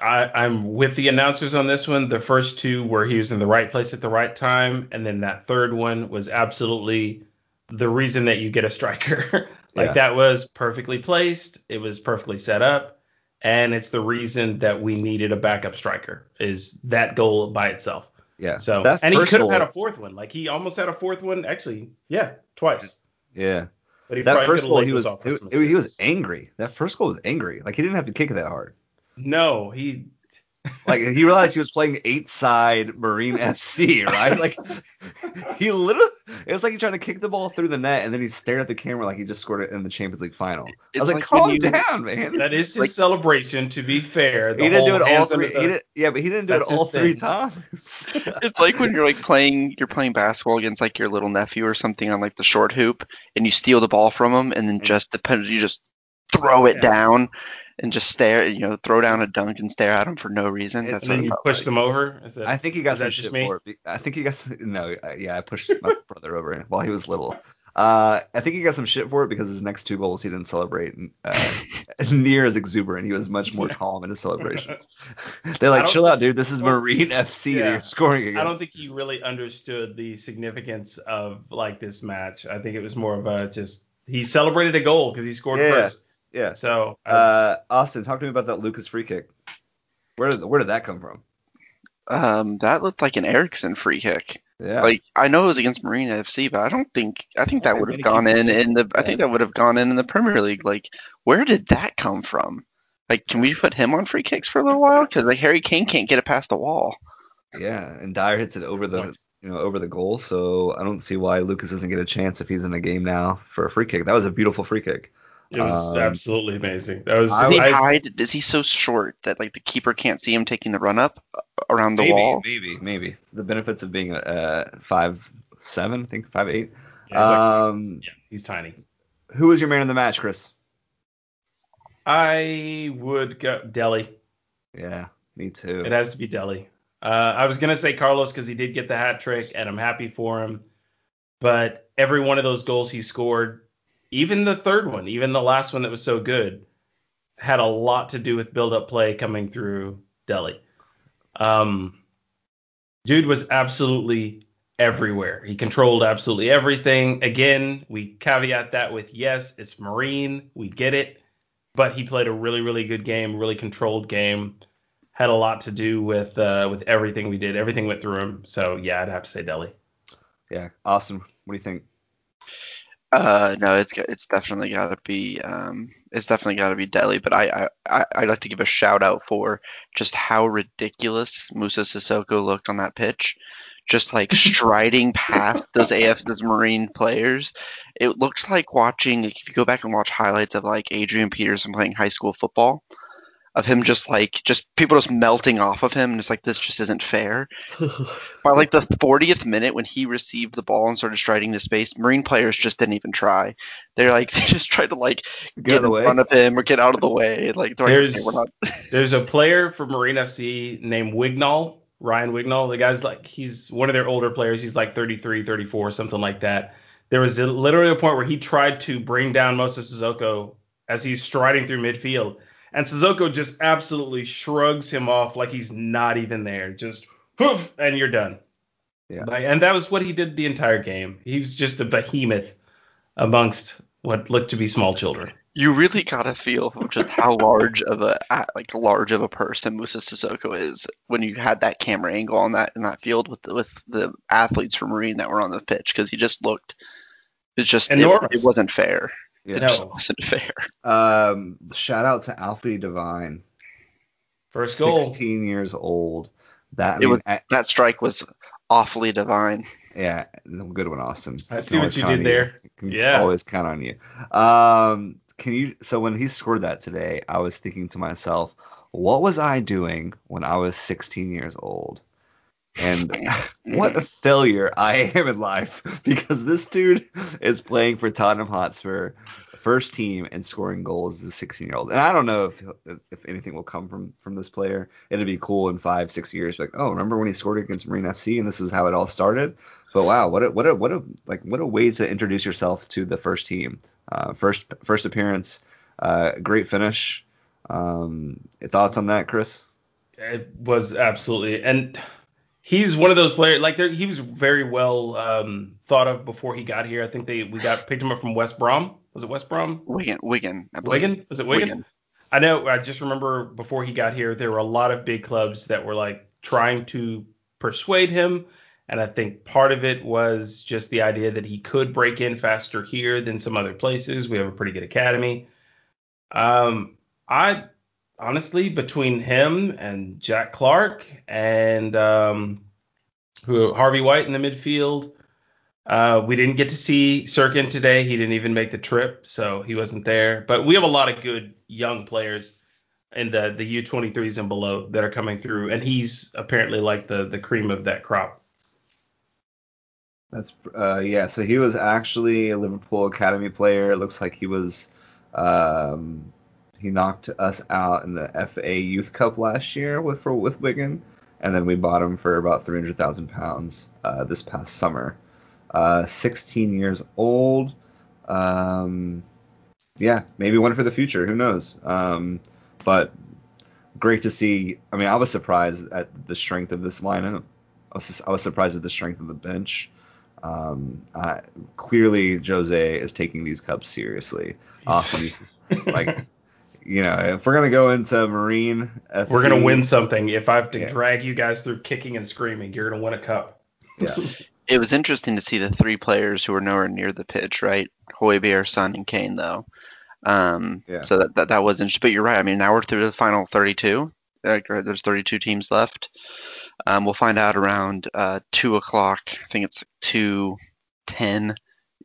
I'm with the announcers on this one. The first two were he was in the right place at the right time, and then that third one was absolutely the reason that you get a striker. Like, yeah. That was perfectly placed. It was perfectly set up, and it's the reason that we needed a backup striker, is that goal by itself. Yeah. So that, and he could have had a fourth one. Like, he almost had a fourth one, actually. Yeah, twice. Yeah. But that first goal, he was angry. That first goal was angry. Like, he didn't have to kick it that hard. No, he like, he realized he was playing eight side Marine FC, right? Like, he literally, it was like he tried to kick the ball through the net, and then he stared at the camera like he just scored it in the Champions League final. I was like, calm down, man. That is his, like, celebration, to be fair. He didn't do it all three. But he didn't do it all three times. It's like when you're playing basketball against, like, your little nephew or something on, like, the short hoop, and you steal the ball from him, and then you just throw it down. And just stare, throw down a dunk and stare at him for no reason. That's, and then you push, like, them over? I think he got some shit for it. I think he got some, I pushed my brother over while he was little. I think he got some shit for it because his next two goals he didn't celebrate near as exuberant. He was much more calm in his celebrations. They're like, chill out, dude. This is Marine FC that you're scoring against. I don't think he really understood the significance of, like, this match. I think it was more of a just, he celebrated a goal because he scored first. Yeah. So, Austin, talk to me about that Lucas free kick. Where did that come from? That looked like an Eriksen free kick. Yeah. Like, I know it was against Marine FC, but I think that would have gone in the Premier League. Like, where did that come from? Like, can we put him on free kicks for a little while? Because, like, Harry Kane can't get it past the wall. Yeah, and Dyer hits it over the over the goal. So I don't see why Lucas doesn't get a chance if he's in the game now for a free kick. That was a beautiful free kick. It was absolutely amazing. That was. Is he so short that, like, the keeper can't see him taking the run up around the wall? Maybe. The benefits of being 5'7", I think 5'8". Yeah, he's tiny. Who was your man of the match, Chris? I would go Dele. Yeah, me too. It has to be Dele. I was gonna say Carlos because he did get the hat trick, and I'm happy for him. But every one of those goals he scored. Even the third one, even the last one that was so good, had a lot to do with build-up play coming through Dele. Dude was absolutely everywhere. He controlled absolutely everything. Again, we caveat that with, yes, it's Marine. We get it. But he played a really, really good game, really controlled game. Had a lot to do with everything we did. Everything went through him. So, yeah, I'd have to say Dele. Yeah. Austin, what do you think? No, it's definitely gotta be Dele, but I'd like to give a shout out for just how ridiculous Musa Sissoko looked on that pitch, just like striding past those Marine players. It looked like watching, if you go back and watch highlights of, like, Adrian Peterson playing high school football, of him just people just melting off of him, and it's like, this just isn't fair. By, like, the 40th minute when he received the ball and started striding the space, Marine players just didn't even try. They just tried to, like, get in front of him or get out of the way. Like, there's a player for Marine FC named Wignall, Ryan Wignall. The guy's like, he's one of their older players. He's like 33, 34, something like that. There was literally a point where he tried to bring down Musa Sissoko as he's striding through midfield. And Sissoko just absolutely shrugs him off like he's not even there. Just poof, and you're done. Yeah. Like, and that was what he did the entire game. He was just a behemoth amongst what looked to be small children. You really got a feel of just how large of a person Musa Sissoko is when you had that camera angle on that in that field with the athletes from Marine that were on the pitch, because he just looked it wasn't fair. Yeah. It just wasn't fair. Shout out to Alfie Devine. First goal. 16 years old. That strike was awfully divine. Yeah, good one, Austin. I see what you did there. Yeah, always count on you. So when he scored that today, I was thinking to myself, what was I doing when I was 16 years old? And what a failure I am in life, because this dude is playing for Tottenham Hotspur first team and scoring goals as a 16-year-old. And I don't know if anything will come from this player. It'd be cool in 5-6 years, like, oh, remember when he scored against Marine FC and this is how it all started? But wow, what a way to introduce yourself to the first team. First appearance, great finish. Thoughts on that, Chris? It was absolutely, and he's one of those players, like, he was very well thought of before he got here. I think we picked him up from West Brom. Was it West Brom? Wigan. I believe. Wigan? Was it Wigan? I know. I just remember before he got here, there were a lot of big clubs that were like trying to persuade him. And I think part of it was just the idea that he could break in faster here than some other places. We have a pretty good academy. I honestly, between him and Jack Clark and Harvey White in the midfield, we didn't get to see Sirkin today. He didn't even make the trip, so he wasn't there. But we have a lot of good young players in the U23s and below that are coming through, and he's apparently like the cream of that crop. That's so he was actually a Liverpool academy player. It looks like he was he knocked us out in the FA Youth Cup last year with Wigan, and then we bought him for about £300,000 this past summer. 16 years old. Maybe one for the future. Who knows? But great to see. I mean, I was surprised at the strength of this lineup. I was surprised at the strength of the bench. Clearly, Jose is taking these cups seriously. Awesome. Like, you know, if we're gonna go into Marine FC, we're gonna win something. If I have to drag you guys through kicking and screaming, you're gonna win a cup. Yeah. It was interesting to see the three players who were nowhere near the pitch, right? Højbjerg, Son, and Kane, though. So that was interesting. But you're right. I mean, now we're through the final 32. There's 32 teams left. We'll find out around 2 o'clock. I think it's 2:10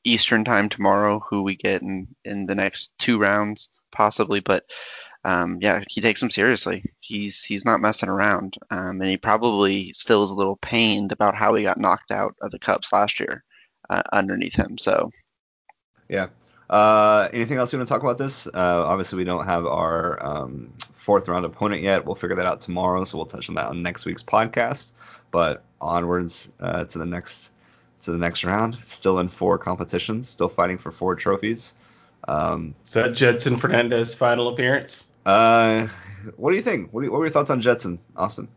Eastern time tomorrow who we get in the next two rounds, possibly. But he takes them seriously. He's not messing around, and he probably still is a little pained about how he got knocked out of the Cups last year underneath him. So, yeah. Anything else you want to talk about this? Obviously, we don't have our fourth round opponent yet. We'll figure that out tomorrow, so we'll touch on that on next week's podcast. But onwards to the next round. Still in 4 competitions. Still fighting for 4 trophies. Is that Gedson Fernandes' final appearance? What do you think? What were your thoughts on Gedson, Austin? I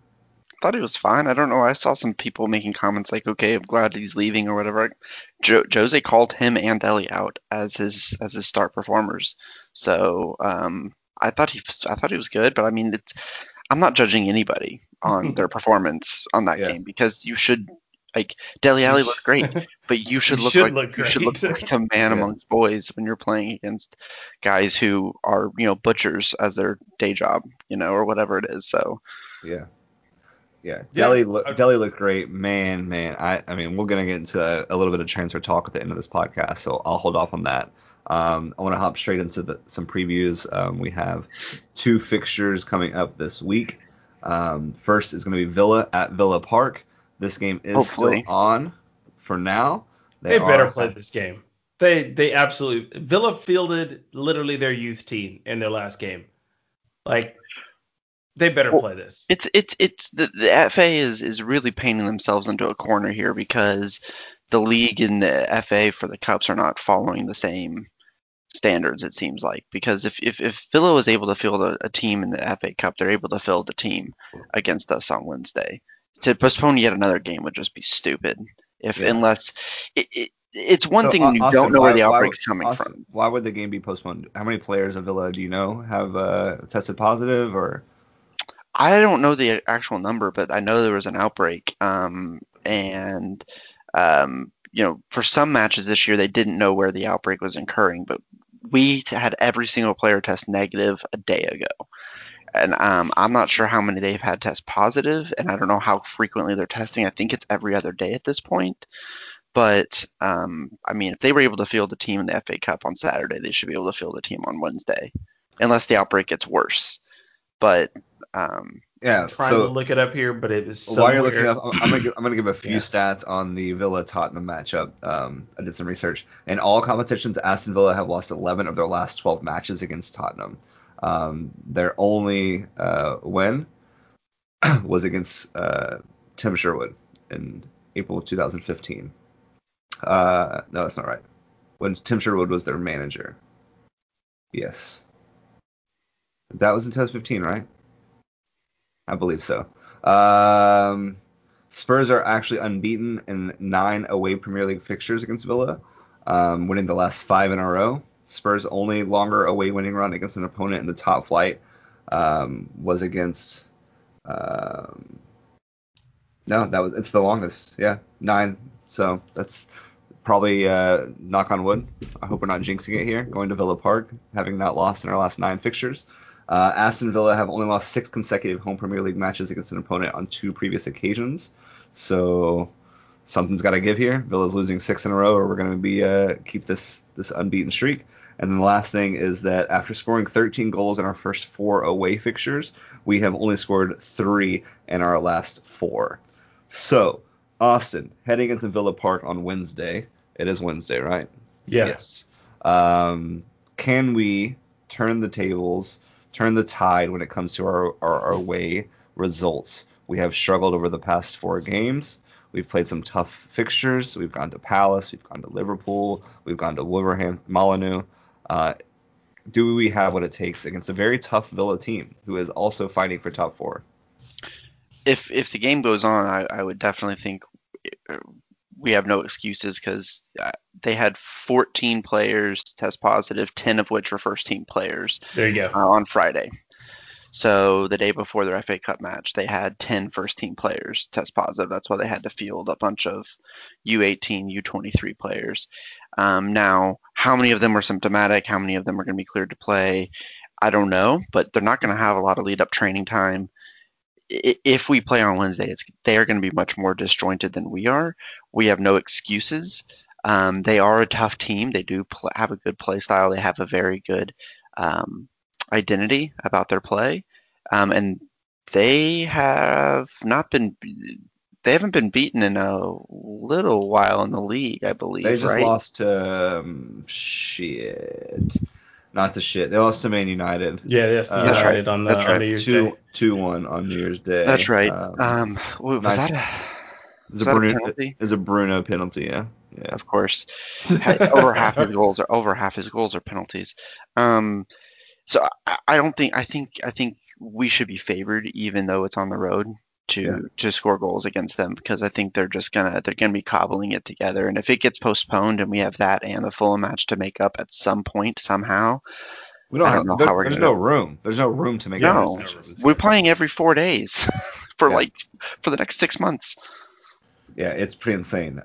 thought he was fine. I don't know. I saw some people making comments like, "Okay, I'm glad he's leaving" or whatever. Jose called him and Dele out as his star performers. So I thought he was good, but I mean, I'm not judging anybody on their performance on that game, because you should. Like, Dele Alli looked great, but you should look like a man amongst boys when you're playing against guys who are, you know, butchers as their day job, you know, or whatever it is. So yeah. Dele looked great, man. I mean, we're gonna get into a little bit of transfer talk at the end of this podcast, so I'll hold off on that. I want to hop straight into some previews. We have 2 fixtures coming up this week. First is going to be Villa at Villa Park. This game is still on for now. They better play this game. They absolutely – Villa fielded literally their youth team in their last game. Like, they better play this. It's the FA is really painting themselves into a corner here, because the league and the FA for the Cups are not following the same standards, it seems like. Because if Villa was able to field a team in the FA Cup, they're able to field a team against us on Wednesday. to postpone yet another game would just be stupid. Unless it's one thing you don't know where the outbreak's coming from. Why would the game be postponed? How many players of Villa do you know have tested positive? Or I don't know the actual number, but I know there was an outbreak. You know, for some matches this year, they didn't know where the outbreak was occurring, but we had every single player test negative a day ago. And I'm not sure how many they've had test positive, and I don't know how frequently they're testing. I think it's every other day at this point. But, I mean, if they were able to field a team in the FA Cup on Saturday, they should be able to field a team on Wednesday, unless the outbreak gets worse. But I'm trying to look it up here, but it is somewhere. While you're looking up, I'm gonna give a few stats on the Villa-Tottenham matchup. I did some research. In all competitions, Aston Villa have lost 11 of their last 12 matches against Tottenham. Their only win was against Tim Sherwood in April of 2015. No, that's not right. When Tim Sherwood was their manager. Yes. That was in 2015, right? I believe so. Spurs are actually unbeaten in 9 away Premier League fixtures against Villa, winning the last 5 in a row. Spurs' only longer away winning run against an opponent in the top flight was against. It's the longest. Yeah, 9. So that's probably knock on wood. I hope we're not jinxing it here. Going to Villa Park, having not lost in our last 9 fixtures. Aston Villa have only lost 6 consecutive home Premier League matches against an opponent on 2 previous occasions. So something's got to give here. Villa's losing 6 in a row, or we're going to be keep this unbeaten streak. And then the last thing is that after scoring 13 goals in our first 4 away fixtures, we have only scored 3 in our last 4. So, Austin, heading into Villa Park on Wednesday. It is Wednesday, right? Yes. Can we turn the tables, turn the tide when it comes to our away results? We have struggled over the past 4 games. We've played some tough fixtures. We've gone to Palace. We've gone to Liverpool. We've gone to Wolverhampton, Molineux. Do we have what it takes against a very tough Villa team who is also fighting for top 4? If the game goes on, I would definitely think we have no excuses because they had 14 players test positive, 10 of which were first-team players. There you go. On Friday. So the day before their FA Cup match, they had 10 first-team players test positive. That's why they had to field a bunch of U18, U23 players. Now, how many of them were symptomatic? How many of them are going to be cleared to play? I don't know, but they're not going to have a lot of lead-up training time. If we play on Wednesday, they are going to be much more disjointed than we are. We have no excuses. They are a tough team. They do have a good play style. They have a very good identity about their play. And they haven't been beaten in a little while in the league, I believe. They just lost to They lost to Man United. Yeah, they lost to United on New Year's Day. 2-1 on New Year's Day. That's right. Is a Bruno penalty? Yeah. Of course. Over half his goals are penalties. So I don't think. I think we should be favored, even though it's on the road, to score goals against them, because I think they're gonna be cobbling it together. And if it gets postponed and we have that and the Fulham match to make up at some point somehow, There's no room to make up. No, we're playing every 4 days for the next 6 months. Yeah, it's pretty insane.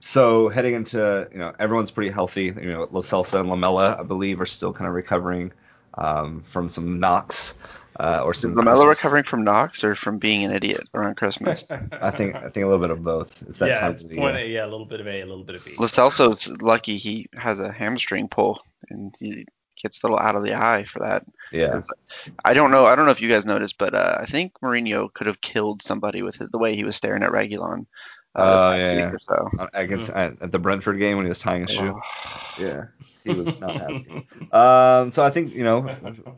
So heading into, everyone's pretty healthy. Lo Celso and Lamella, I believe, are still kind of recovering from some knocks. Lamella recovering from knocks or from being an idiot around Christmas? I think a little bit of both. It's that time of the year. A little bit of A, a little bit of B. Lo Celso's lucky he has a hamstring pull and he gets a little out of the eye for that. Yeah. I don't know if you guys noticed, but I think Mourinho could have killed somebody with the way he was staring at Reguilón. At the Brentford game when he was tying his shoe. Yeah. He was not happy. So I think,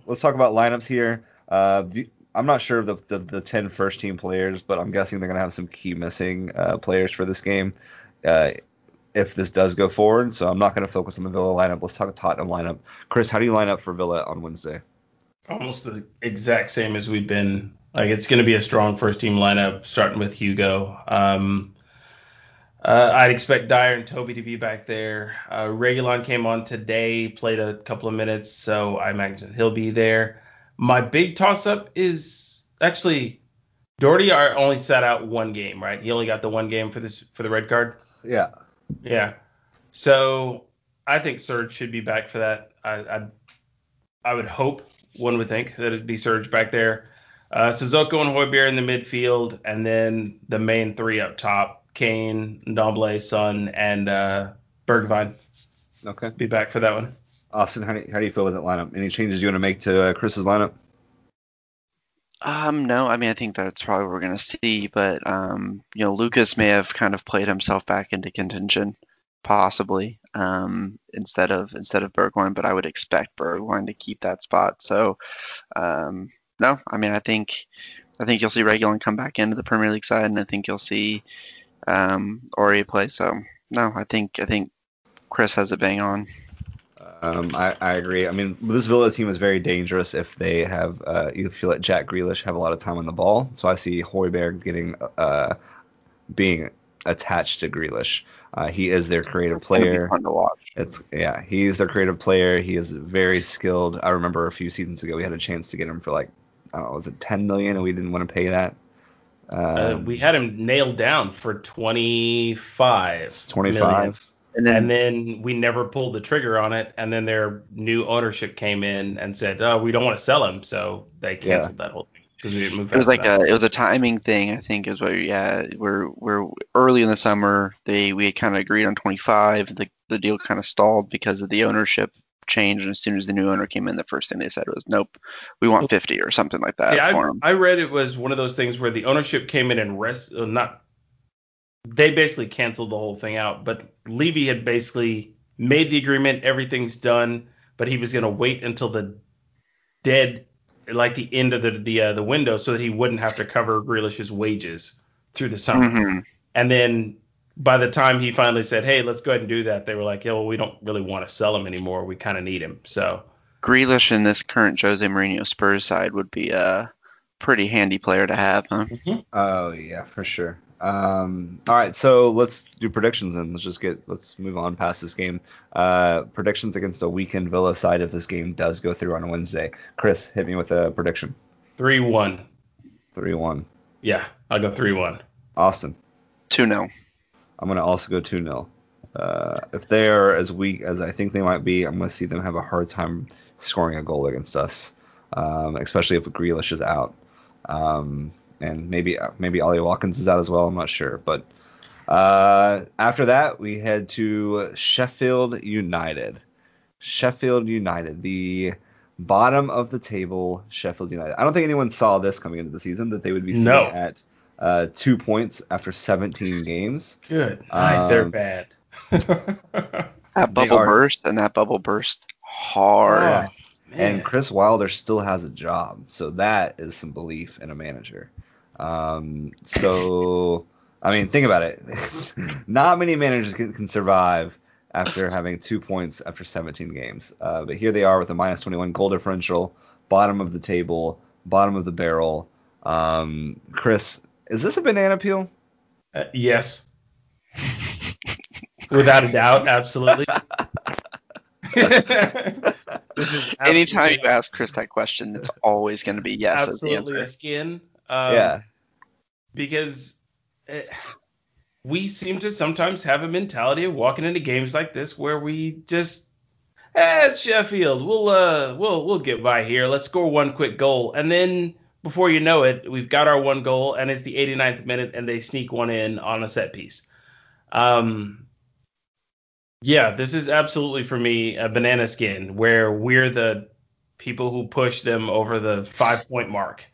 let's talk about lineups here. I'm not sure of the 10 first-team players, but I'm guessing they're going to have some key missing players for this game if this does go forward. So I'm not going to focus on the Villa lineup. Let's talk Tottenham lineup. Chris, how do you line up for Villa on Wednesday? Almost the exact same as we've been Like, it's going to be a strong first team lineup, starting with Hugo. I'd expect Dyer and Toby to be back there. Reguilón came on today, played a couple of minutes, so I imagine he'll be there. My big toss-up is actually Doherty only sat out one game, right? He only got the one game for the red card. Yeah. Yeah. So I think Serge should be back for that. I would hope, one would think, that it'd be Serge back there. Sissoko and Højbjerg in the midfield, and then the main three up top. Kane, Ndombélé, Son, and Bergwijn. Okay. Be back for that one. Austin, how do you feel with that lineup? Any changes you want to make to Chris's lineup? No, I mean, I think that's probably what we're going to see. But, you know, Lucas may have kind of played himself back into contention, possibly, instead of Bergwijn. But I would expect Bergwijn to keep that spot. So, no, I mean, I think you'll see Reguilón come back into the Premier League side, and I think you'll see Ori play. So no, I think Chris has it bang on. I agree. I mean, this Villa team is very dangerous if they have if you let Jack Grealish have a lot of time on the ball. So I see Højbjerg getting being attached to Grealish. He is their creative player. It's fun to watch. He is their creative player. He is very skilled. I remember a few seasons ago we had a chance to get him for like, I don't know, was it $10 million, and we didn't want to pay that. We had him nailed down for 25 million. And then we never pulled the trigger on it, and then their new ownership came in and said, oh, we don't want to sell him, so they canceled that whole thing because we didn't move fast. It was a timing thing, I think, is what. Yeah, we're early in the summer, we had kind of agreed on 25. The deal kind of stalled because of the ownership change, and as soon as the new owner came in, the first thing they said was, nope, we want 50 or something like that. Yeah, I read it was one of those things where the ownership came in and they basically canceled the whole thing out, but Levy had basically made the agreement, everything's done, but he was going to wait until the end of the window so that he wouldn't have to cover Grealish's wages through the summer. Mm-hmm. And then by the time he finally said, hey, let's go ahead and do that, they were like, yeah, well, we don't really want to sell him anymore. We kind of need him. So Grealish in this current Jose Mourinho Spurs side would be a pretty handy player to have, huh? Mm-hmm. Oh, yeah, for sure. All right, so let's do predictions, and let's move on past this game. Predictions against a weakened Villa side if this game does go through on Wednesday. Chris, hit me with a prediction. 3-1. 3-1. Yeah, I'll go 3-1. Austin. 2-0. I'm going to also go 2-0. If they are as weak as I think they might be, I'm going to see them have a hard time scoring a goal against us, especially if Grealish is out. And maybe Ollie Watkins is out as well. I'm not sure. But after that, we head to Sheffield United. Sheffield United, the bottom of the table, Sheffield United. I don't think anyone saw this coming into the season, that they would be sitting at 2 points after 17 games. Good. They're bad. That bubble burst hard. Yeah. And Chris Wilder still has a job, so that is some belief in a manager. So, I mean, think about it. Not many managers can survive after having 2 points after 17 games. But here they are with a minus 21 goal differential, bottom of the table, bottom of the barrel. Chris, is this a banana peel? Yes. Without a doubt, absolutely. Anytime you ask Chris that question, it's always going to be yes. Absolutely as a skin. Because we seem to sometimes have a mentality of walking into games like this where we just, it's Sheffield. We'll get by here. Let's score one quick goal, and then before you know it, we've got our one goal, and it's the 89th minute, and they sneak one in on a set piece. Yeah, this is absolutely for me a banana skin where we're the people who push them over the 5 point mark.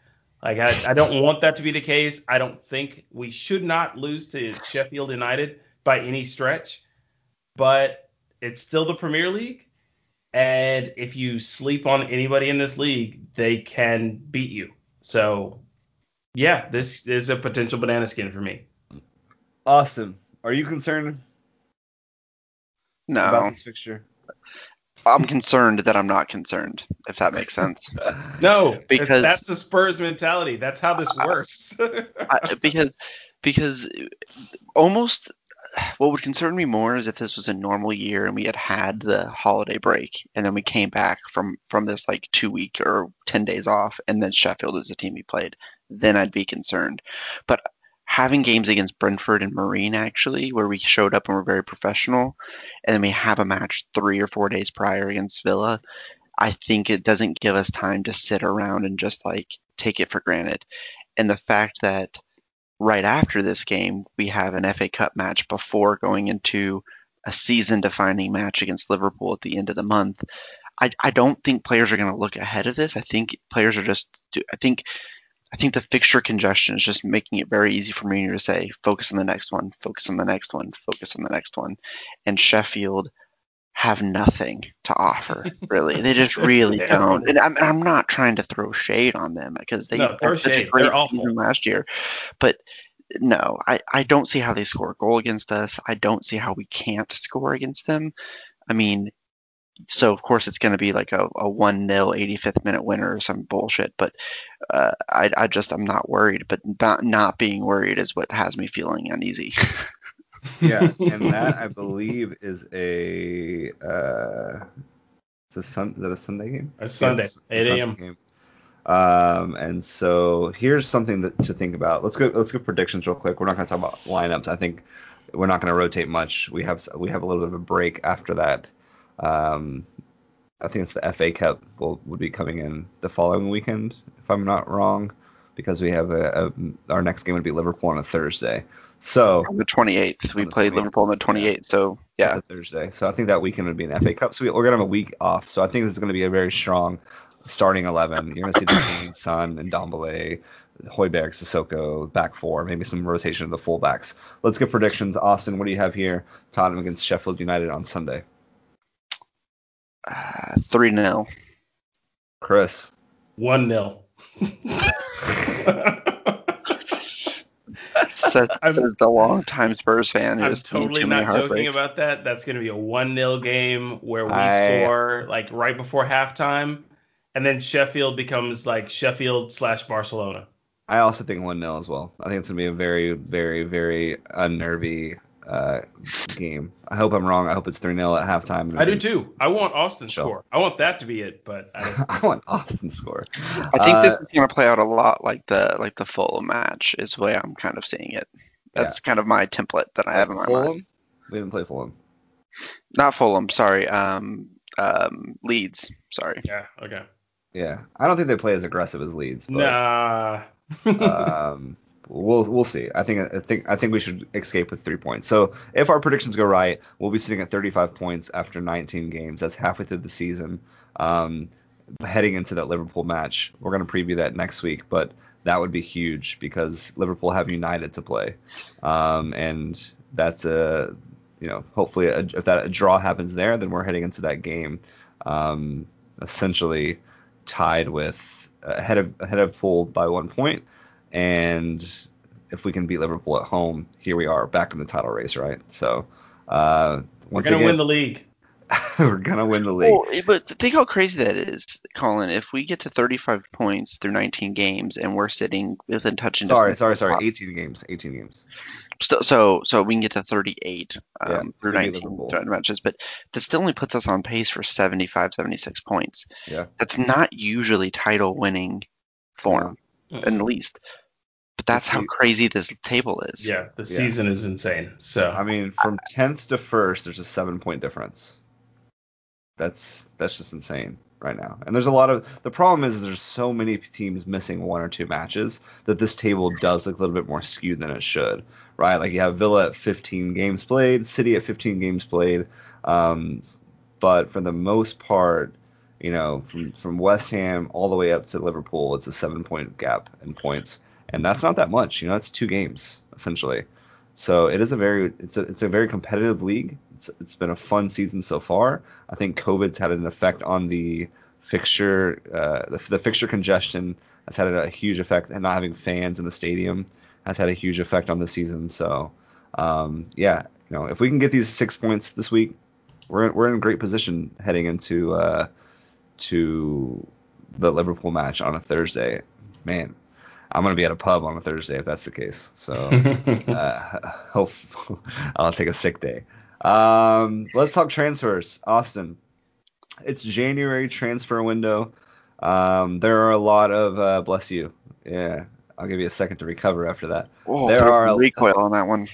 Like, I don't want that to be the case. I don't think we should not lose to Sheffield United by any stretch, but it's still the Premier League. And if you sleep on anybody in this league, they can beat you. So, yeah, this is a potential banana skin for me. Awesome. Are you concerned? No. About this fixture. I'm concerned that I'm not concerned, if that makes sense. No, because that's the Spurs mentality. That's how this works. Because almost what would concern me more is if this was a normal year and we had the holiday break and then we came back from this like 2 week or 10 days off and then Sheffield is the team we played, then I'd be concerned. But having games against Brentford and Marine, actually, where we showed up and were very professional, and then we have a match 3 or 4 days prior against Villa, I think it doesn't give us time to sit around and just like take it for granted. And the fact that right after this game, we have an FA Cup match before going into a season-defining match against Liverpool at the end of the month, I don't think players are going to look ahead of this. I think players are just – I think the fixture congestion is just making it very easy for Mourinho to say, focus on the next one, focus on the next one, focus on the next one. And Sheffield have nothing to offer, really. They just really don't. And I'm not trying to throw shade on them because they were such a great season last year. But no, I don't see how they score a goal against us. I don't see how we can't score against them. I mean, so, of course, it's going to be like a 1-0 85th minute winner or some bullshit. But I'm not worried. But not being worried is what has me feeling uneasy. Yeah, and that, I believe, is a Sunday game? A Sunday, yes, 8 a.m. And so here's something to think about. Let's go predictions real quick. We're not going to talk about lineups. I think we're not going to rotate much. We have a little bit of a break after that. I think it's the FA Cup would be coming in the following weekend, if I'm not wrong, because we have our next game would be Liverpool on a Thursday. So on the 28th, we played Liverpool on the 28th. So yeah, it's a Thursday. So I think that weekend would be an FA Cup. So we're gonna have a week off. So I think this is gonna be a very strong starting 11. You're gonna see Kane, Son, and Ndombélé, Højbjerg, Sissoko, back four, maybe some rotation of the fullbacks. Let's get predictions. Austin, what do you have here? Tottenham against Sheffield United on Sunday. 3-0. Chris. 1-0. Says the longtime Spurs fan. I'm totally not joking about that. That's going to be a 1-0 game where we score like right before halftime, and then Sheffield becomes like Sheffield/Barcelona. I also think 1-0 as well. I think it's going to be a very, very, very unnervy game. I hope I'm wrong. I hope it's 3-0 at halftime. I do too. I want Austin's score. I want that to be it, but I want Austin's score. I think this is going to play out a lot like the Fulham match is the way I'm kind of seeing it. That's kind of my template that I have in my mind. We didn't play Fulham. Not Fulham. Sorry. Leeds. Sorry. Yeah. Okay. Yeah. I don't think they play as aggressive as Leeds. But, nah. We'll see. I think we should escape with 3 points. So if our predictions go right, we'll be sitting at 35 points after 19 games. That's halfway through the season. Heading into that Liverpool match, we're going to preview that next week, but that would be huge because Liverpool have United to play, and that's hopefully if that draw happens there, then we're heading into that game essentially tied with ahead of Poole by 1 point. And if we can beat Liverpool at home, here we are back in the title race, right? So we're gonna win the league. We're gonna win the league. Well, but think how crazy that is, Colin. If we get to 35 points through 19 games and we're sitting within touching distance. Sorry, 18 games. So we can get to 38 through 19 matches, but that still only puts us on pace for 75, 76 points. Yeah, that's not usually title-winning form. At least. But that's how crazy this table is. Yeah, the season is insane. So I mean, from 10th to 1st, there's a 7-point difference. That's just insane right now. And there's a lot of the problem is there's so many teams missing one or two matches that this table does look a little bit more skewed than it should, right? Like you have Villa at 15 games played, City at 15 games played, but for the most part. You know, from West Ham all the way up to Liverpool, it's a 7-point gap in points, and that's not that much. You know, it's 2 games essentially. So it is a very competitive league. It's been a fun season so far. I think COVID's had an effect on the fixture, the fixture congestion has had a huge effect, and not having fans in the stadium has had a huge effect on the season. So, if we can get these 6 points this week, we're in great position heading into to the Liverpool match on a Thursday. Man, I'm gonna be at a pub on a Thursday if that's the case. So hopefully I'll take a sick day. Let's talk transfers, Austin. It's January transfer window. There are a lot of bless you. Yeah, I'll give you a second to recover after that. Whoa, there are a recoil on that one.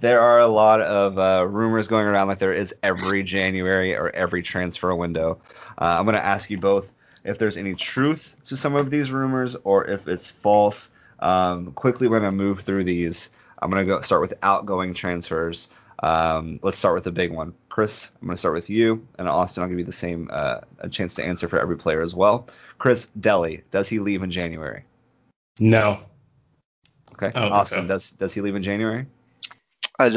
There are a lot of rumors going around, like there is every January or every transfer window. I'm going to ask you both if there's any truth to some of these rumors or if it's false. Quickly, we're going to move through these. I'm going to start with outgoing transfers. Let's start with the big one. Chris, I'm going to start with you, and Austin, I'll give you the same a chance to answer for every player as well. Chris, Dele, does he leave in January? No. Okay. Austin, so. Does he leave in January? I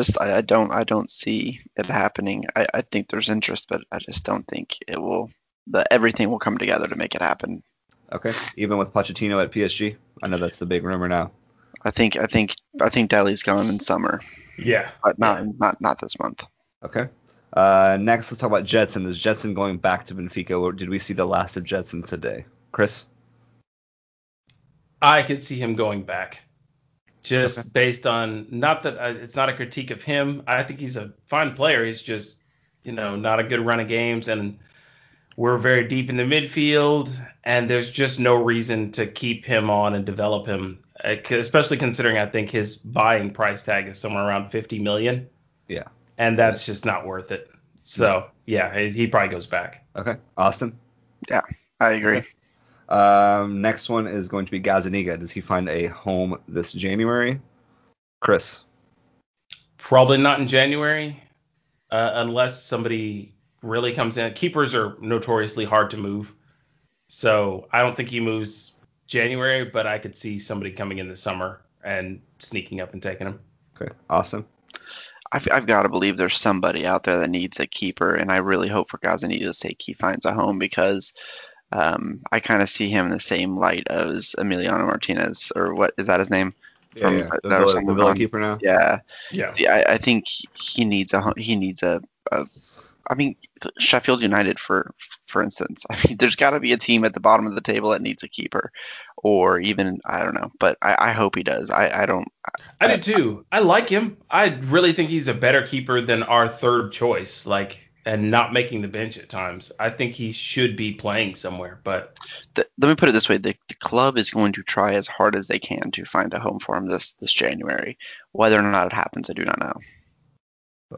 don't see it happening. I think there's interest, but I just don't think it will. Everything will come together to make it happen. Okay. Even with Pochettino at PSG, I know that's the big rumor now. I think Dele's gone in summer. Yeah. But not this month. Okay. Next, let's talk about Gedson. Is Gedson going back to Benfica, or did we see the last of Gedson today? Chris? I could see him going back, just based on it's not a critique of him. I think he's a fine player. He's just, not a good run of games, and we're very deep in the midfield, and there's just no reason to keep him on and develop him, especially considering I think his buying price tag is somewhere around $50 million. Yeah. And that's just not worth it. So, yeah, he probably goes back. Okay. Austin? Yeah, I agree. Okay. Next one is going to be Gazaniga. Does he find a home this January? Chris? Probably not in January, unless somebody really comes in. Keepers are notoriously hard to move, so I don't think he moves January, but I could see somebody coming in the summer and sneaking up and taking him. Okay, awesome. I've got to believe there's somebody out there that needs a keeper, and I really hope for Gazaniga's sake he finds a home, because I kind of see him in the same light as Emiliano Martinez, or what is that his name? Yeah, the Villa keeper now. Yeah. See, I think he needs a Sheffield United for instance. I mean, there's got to be a team at the bottom of the table that needs a keeper, or even I don't know. But I hope he does. I do too. I like him. I really think he's a better keeper than our third choice. And not making the bench at times. I think he should be playing somewhere. But let me put it this way. The club is going to try as hard as they can to find a home for him this January. Whether or not it happens, I do not know.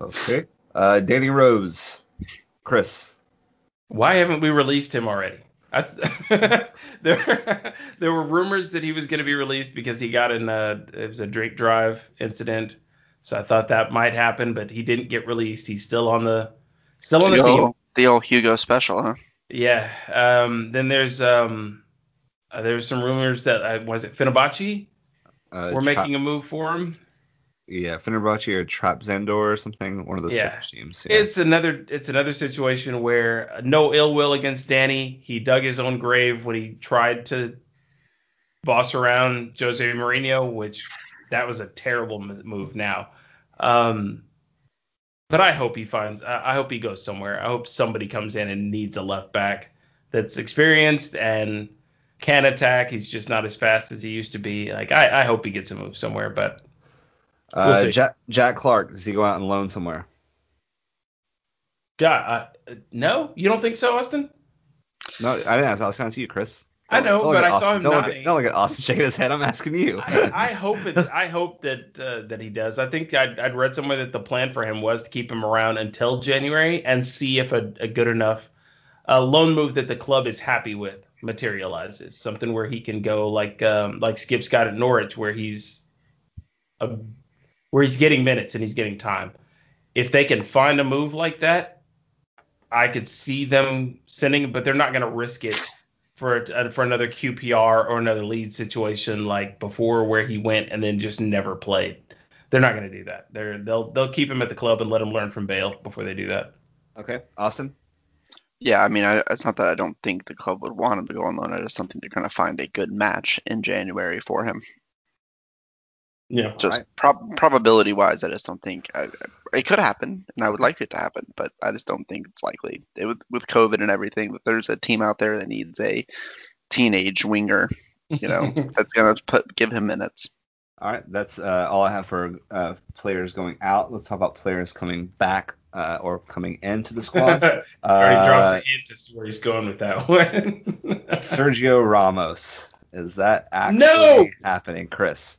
Okay. Danny Rose. Chris. Why haven't we released him already? There were rumors that he was going to be released because he got it was a drink drive incident. So I thought that might happen, but he didn't get released. He's still on the... Still on the team. The old Hugo special, huh? Yeah. Then there's some rumors that Fenerbahce were making a move for him. Yeah, Fenerbahce or Trabzonspor or something. One of those teams. Yeah. It's another situation where no ill will against Danny. He dug his own grave when he tried to boss around Jose Mourinho, which that was a terrible move. Now. But I hope he finds – I hope he goes somewhere. I hope somebody comes in and needs a left back that's experienced and can attack. He's just not as fast as he used to be. I hope he gets a move somewhere, but we'll see. Jack Clark, does he go out and loan somewhere? God, no? You don't think so, Austin? No, I didn't ask. I was going to ask you, Chris. I know, but I saw him nodding. Don't look at Austin shaking his head. I'm asking you. I hope that he does. I think I'd read somewhere that the plan for him was to keep him around until January and see if a good enough loan move that the club is happy with materializes. Something where he can go like Skip's got at Norwich, where he's getting minutes and he's getting time. If they can find a move like that, I could see them sending, but they're not going to risk it for another QPR or another Leeds situation like before, where he went and then just never played. They're not going to do that. They'll keep him at the club and let him learn from Bale before they do that. Okay. Austin? Yeah, I mean, it's not that I don't think the club would want him to go on loan. I just don't think they're going to find a good match in January for him. Yeah. Just right. probability-wise, I just don't think it could happen, and I would like it to happen, but I just don't think it's likely. With COVID and everything, there's a team out there that needs a teenage winger, you know, that's going to give him minutes. All right, that's all I have for players going out. Let's talk about players coming back or coming into the squad. Already drops a hint as to where he's going with that one. Sergio Ramos. Is that actually happening, Chris?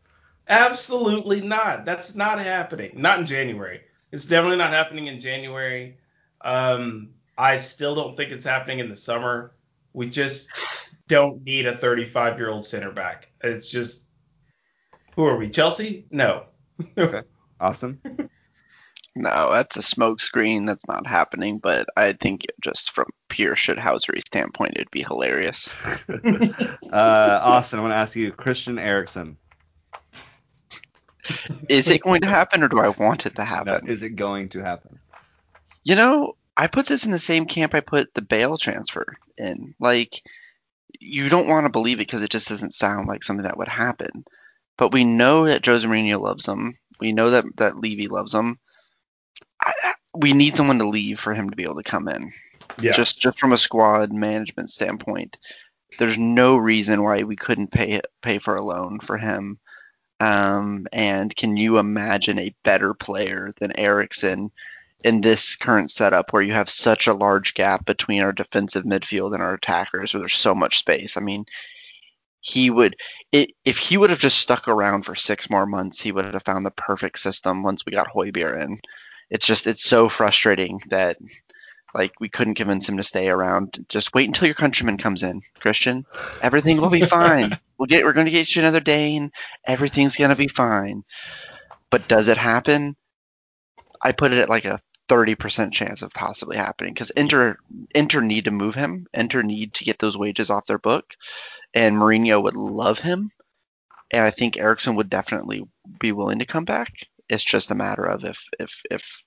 Absolutely not. That's not happening. Not in January. It's definitely not happening in January. I still don't think it's happening in the summer. We just don't need a 35-year-old center back. It's just... Who are we, Chelsea? No. Okay. Austin? No, that's a smoke screen. That's not happening. But I think just from pure shithousery standpoint, it'd be hilarious. Austin, I want to ask you, Christian Eriksen. Is it going to happen, or do I want it to happen? No, is it going to happen? You know, I put this in the same camp I put the Bale transfer in. Like, you don't want to believe it because it just doesn't sound like something that would happen. But we know that Jose Mourinho loves him. We know that Levy loves him. We need someone to leave for him to be able to come in. Yeah. Just from a squad management standpoint, there's no reason why we couldn't pay for a loan for him. And can you imagine a better player than Eriksen in this current setup where you have such a large gap between our defensive midfield and our attackers where there's so much space? I mean, if he would have just stuck around for 6 more months, he would have found the perfect system once we got Højbjerg in. It's so frustrating that like we couldn't convince him to stay around. Just wait until your countryman comes in, Christian. Everything will be fine. We're going to get you another Dane. Everything's going to be fine. But does it happen? I put it at like a 30% chance of possibly happening because Inter need to move him. Inter need to get those wages off their book, and Mourinho would love him. And I think Eriksen would definitely be willing to come back. It's just a matter of if we if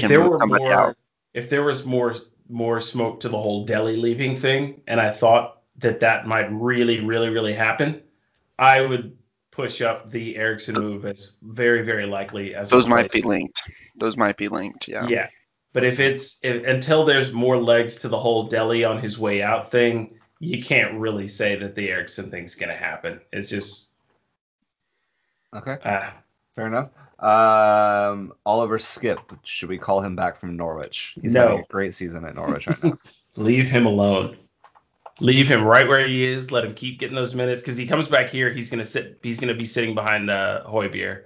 can there move were somebody more, out. If there was more smoke to the whole Dele leaving thing, and I thought that might really, really, really happen, I would push up the Eriksen move as very, very likely. As those might be linked. Yeah. Yeah. But if until there's more legs to the whole Dele on his way out thing, you can't really say that the Eriksen thing's going to happen. It's just... Okay. Fair enough. Oliver Skip, should we call him back from Norwich? He's having a great season at Norwich right now. Leave him alone. Leave him right where he is. Let him keep getting those minutes because he comes back here, he's going to be sitting behind Højbjerg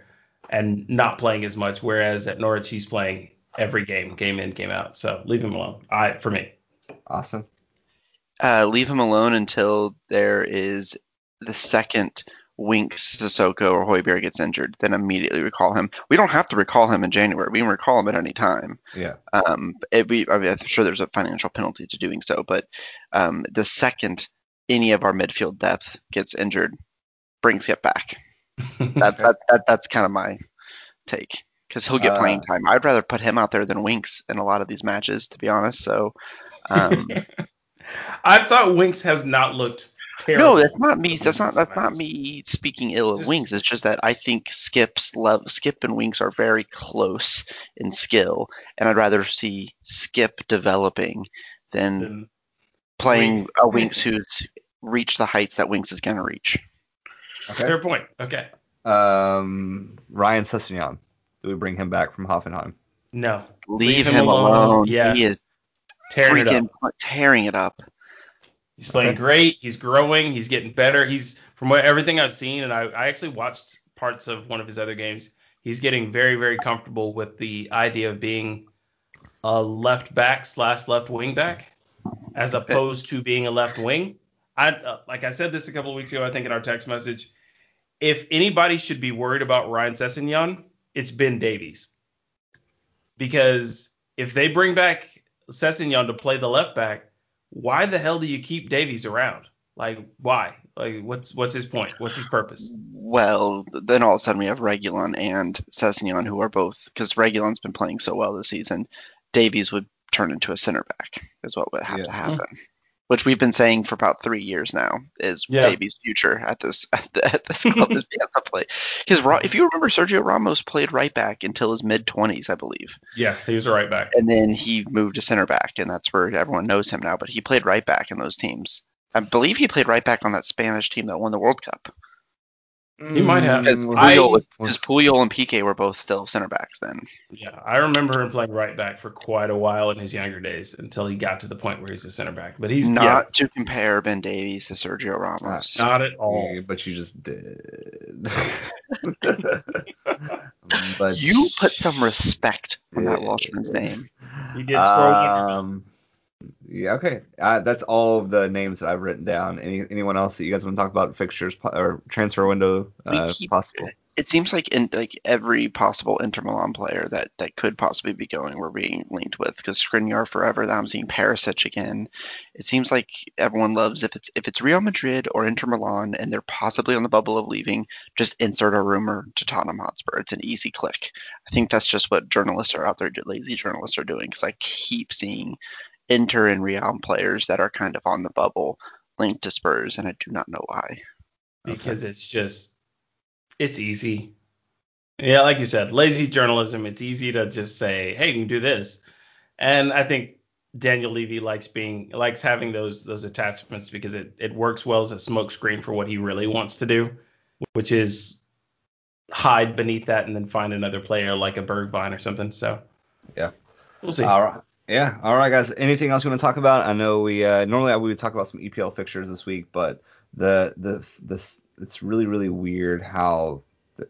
and not playing as much, whereas at Norwich he's playing every game in, game out. So leave him alone. For me. Awesome. Leave him alone until there is the second wink Sissoko or Højbjerg gets injured, then immediately recall him. We don't have to recall him in January. We can recall him at any time. Yeah. I'm sure there's a financial penalty to doing so, but the second any of our midfield depth gets injured, bring Skip back. That's kind of my take because he'll get playing time. I'd rather put him out there than Winks in a lot of these matches, to be honest. So. I thought Winks has not looked terrible. No, that's not me. That's not me speaking ill of Winks. It's just that I think Skip and Winks are very close in skill, and I'd rather see Skip developing than playing a Winks who's reached the heights that Winks is going to reach. Okay. Fair point. Okay. Ryan Sessegnon. Do we bring him back from Hoffenheim? No. Leave him alone. Yeah. He is tearing it up. He's playing great. He's growing. He's getting better. He's everything I've seen, and I actually watched parts of one of his other games. He's getting very, very comfortable with the idea of being a left back / left wing back, as opposed to being a left wing. Like I said this a couple of weeks ago, I think in our text message, if anybody should be worried about Ryan Sessegnon, it's Ben Davies, because if they bring back Sessegnon to play the left back, why the hell do you keep Davies around? Like, why? Like, what's his point? What's his purpose? Well, then all of a sudden we have Reguilón and Sessegnon, who are both, because Reguilón's been playing so well this season, Davies would turn into a center back is what would have to happen. which we've been saying for about 3 years now is Davies' future at this club is the other play. Because if you remember, Sergio Ramos played right back until his mid-20s, I believe. Yeah, he was a right back. And then he moved to center back, and that's where everyone knows him now. But he played right back in those teams. I believe he played right back on that Spanish team that won the World Cup. He might have. Because Puyol and Piqué were both still center backs then. Yeah, I remember him playing right back for quite a while in his younger days until he got to the point where he's a center back. But he's not to compare Ben Davies to Sergio Ramos. Not at all. But you just did. But you put some respect on that Welshman's name. He did score one. Yeah, okay. That's all of the names that I've written down. Anyone else that you guys want to talk about fixtures or transfer window possible? It seems like every possible Inter Milan player that could possibly be going, we're being linked with, because Skriniar forever. Now I'm seeing Perisic again. It seems like everyone loves if it's Real Madrid or Inter Milan and they're possibly on the bubble of leaving, just insert a rumor to Tottenham Hotspur. It's an easy click. I think that's just what journalists are out there, lazy journalists are doing, because I keep seeing Inter and Real players that are kind of on the bubble linked to Spurs, and I do not know why. Because it's easy. Yeah, like you said, lazy journalism. It's easy to just say, hey, you can do this. And I think Daniel Levy likes having those attachments because it works well as a smokescreen for what he really wants to do, which is hide beneath that and then find another player like a Bergwijn or something. So yeah, we'll see. All right. Yeah. All right, guys. Anything else you want to talk about? I know we normally we would talk about some EPL fixtures this week, but it's really, really weird how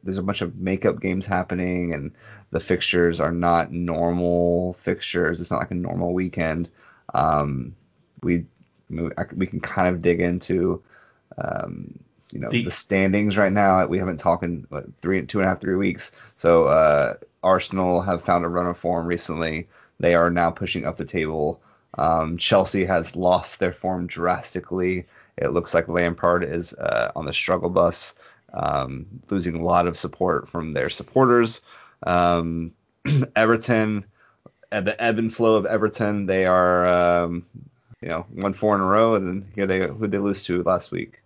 there's a bunch of makeup games happening and the fixtures are not normal fixtures. It's not like a normal weekend. We can kind of dig into the standings right now. We haven't talked in two and a half, 3 weeks. So Arsenal have found a run of form recently. They are now pushing up the table. Chelsea has lost their form drastically. It looks like Lampard is on the struggle bus, losing a lot of support from their supporters. Everton, at the ebb and flow of Everton, they are 1-4 in a row, and then here they go. Who did they lose to last week?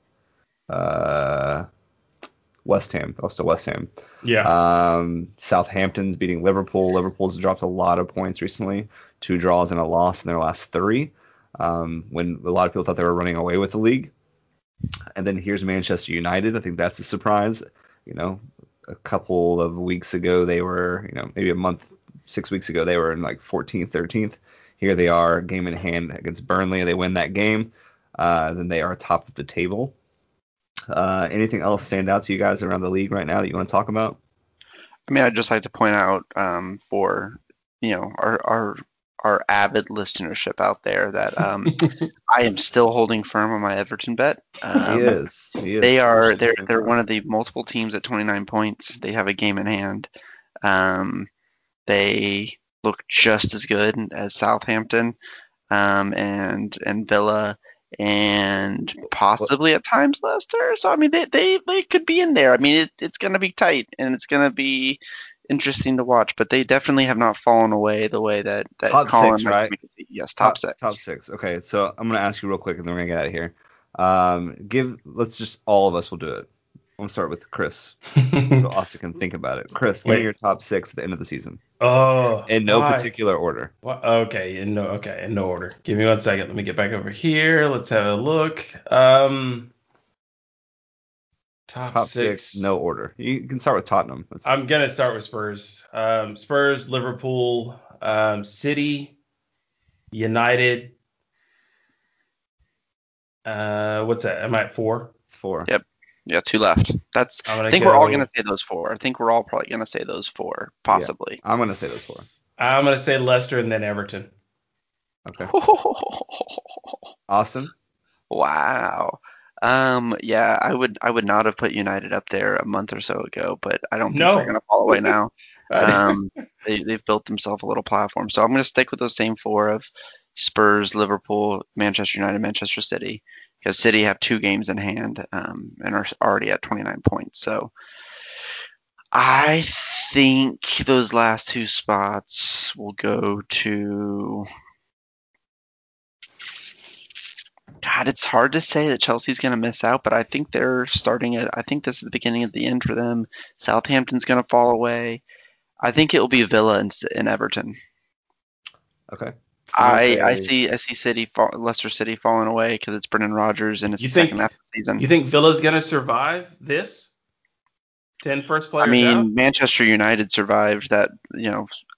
West Ham, lost to West Ham. Yeah. Southampton's beating Liverpool. Liverpool's dropped a lot of points recently, 2 draws and a loss in their last 3. When a lot of people thought they were running away with the league. And then here's Manchester United. I think that's a surprise. You know, a couple of weeks ago they were, maybe a month, 6 weeks ago they were in like 14th, 13th. Here they are, game in hand against Burnley. They win that game. Then they are top of the table. Anything else stand out to you guys around the league right now that you want to talk about? I mean, I'd just like to point out for our avid listenership out there that I am still holding firm on my Everton bet. He is. They're one of the multiple teams at 29 points. They have a game in hand. They look just as good as Southampton and Villa. And possibly at times Leicester. So, I mean, they could be in there. I mean, it's going to be tight and it's going to be interesting to watch. But they definitely have not fallen away the way that top Colin. 6, right? Yes, top six. Top 6. Okay, so I'm going to ask you real quick and then we're going to get out of here. Let's just all of us will do it. I'm going to start with Chris so Austin can think about it. Chris, give me your top 6 at the end of the season. Oh. In no particular order. What? Okay, in no order. Give me 1 second. Let me get back over here. Let's have a look. Top 6, no order. You can start with Tottenham. I'm going to start with Spurs. Spurs, Liverpool, City, United. What's that? Am I at 4? It's 4. Yep. Yeah, 2 left. I think we're all probably going to say those 4, possibly. Yeah, I'm going to say those 4. I'm going to say Leicester and then Everton. Okay. Awesome. Wow. Yeah, I would not have put United up there a month or so ago, but I don't think they're going to fall away now. They've built themselves a little platform. So I'm going to stick with those same 4 of Spurs, Liverpool, Manchester United, Manchester City. Because City have 2 games in hand and are already at 29 points. So I think those last 2 spots will go to God, it's hard to say that Chelsea's going to miss out, but I think they're starting at – I think this is the beginning of the end for them. Southampton's going to fall away. I think it will be Villa and Everton. Okay. I see City, Leicester City falling away because it's Brendan Rodgers and it's the second half of the season. You think Villa's going to survive this? 10 first players out? I mean, Manchester United survived that,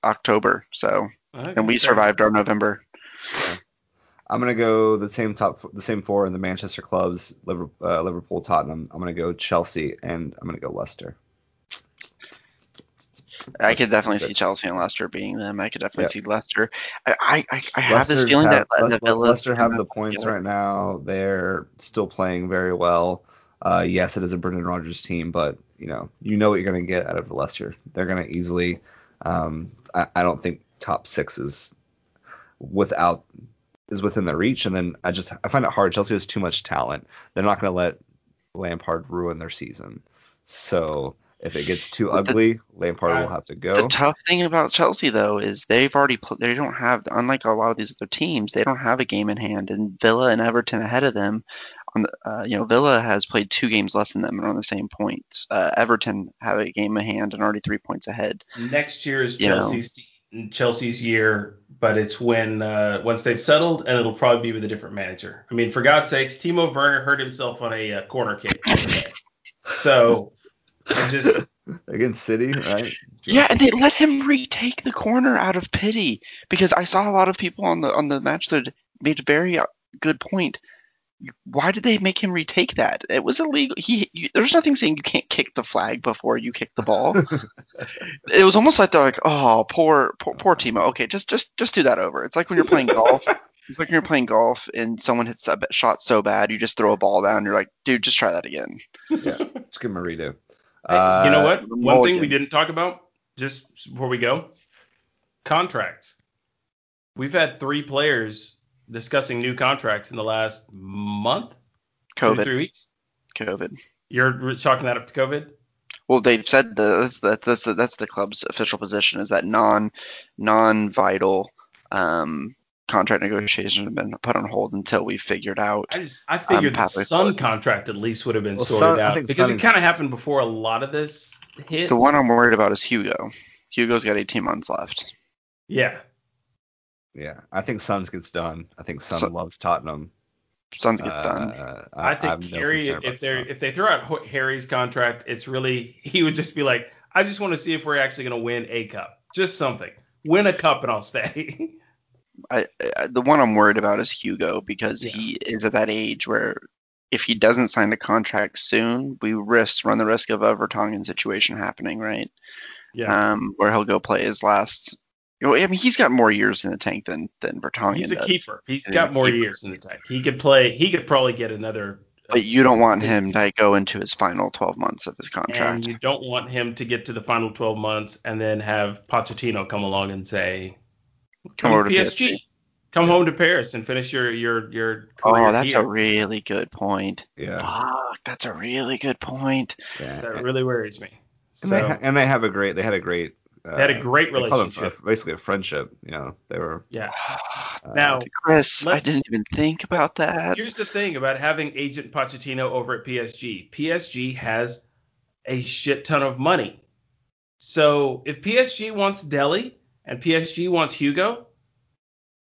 October. So, okay, and we survived our November. Okay. I'm going to go the same four in the Manchester clubs, Liverpool, Tottenham. I'm going to go Chelsea, and I'm going to go Leicester. I could definitely see Chelsea and Leicester being them. I could definitely see Leicester. I have this feeling that Leicester have the points right now. They're still playing very well. Yes, it is a Brendan Rodgers team, but you know what you're going to get out of Leicester. They're going to easily. I don't think top six is within their reach. And then I find it hard. Chelsea has too much talent. They're not going to let Lampard ruin their season. So. If it gets too ugly, Lampard will have to go. The tough thing about Chelsea, though, is they've already they don't have, unlike a lot of these other teams, they don't have a game in hand. And Villa and Everton ahead of them, Villa has played 2 games less than them and on the same points. Everton have a game in hand and already 3 points ahead. Next year is Chelsea's year, but it's when once they've settled, and it'll probably be with a different manager. I mean, for God's sakes, Timo Werner hurt himself on a corner kick. So. And just against City, right? Yeah, and they let him retake the corner out of pity, because I saw a lot of people on the match that made a very good point. Why did they make him retake that? It was illegal. There's nothing saying you can't kick the flag before you kick the ball. It was almost like they're like, oh, poor Timo. Okay, just do that over. It's like when you're playing golf. It's like when you're playing golf and someone hits a shot so bad, you just throw a ball down. You're like, dude, just try that again. Yeah, just give him a redo. You know what? One thing we didn't talk about just before we go, contracts. We've had 3 players discussing new contracts in the last month. COVID. 2 to 3 weeks. COVID. You're chalking that up to COVID? Well, they've said that's the club's official position, is that non-vital contract negotiations have been put on hold until we figured out. I figured the Son contract at least would have been sorted out, because it kind of happened before a lot of this hit. The one I'm worried about is Hugo. Hugo's got 18 months left. Yeah. Yeah. I think Son's gets done. I think Son loves Tottenham. Son's gets done. I think Harry, if they throw out Harry's contract, he would just be like, I just want to see if we're actually going to win a cup. Just something. Win a cup and I'll stay. The one I'm worried about is Hugo, because he is at that age where if he doesn't sign a contract soon, we run the risk of a Vertonghen situation happening, right? Yeah. Where he'll go play his last. He's got more years in the tank than Vertonghen. He's a keeper. He's got more years in the tank. He could play. He could probably get another. But you don't want him to go into his final 12 months of his contract. And you don't want him to get to the final 12 months and then have Pochettino come along and say, Come over to PSG. Come home to Paris and finish your career. Oh, that's a really good point. Yeah. Fuck, that's a really good point. Yeah. That really worries me. And they had a great relationship. Basically a friendship. They were. Yeah. Now, Chris, I didn't even think about that. Here's the thing about having agent Pochettino over at PSG. PSG has a shit ton of money. So if PSG wants Dele, and PSG wants Hugo,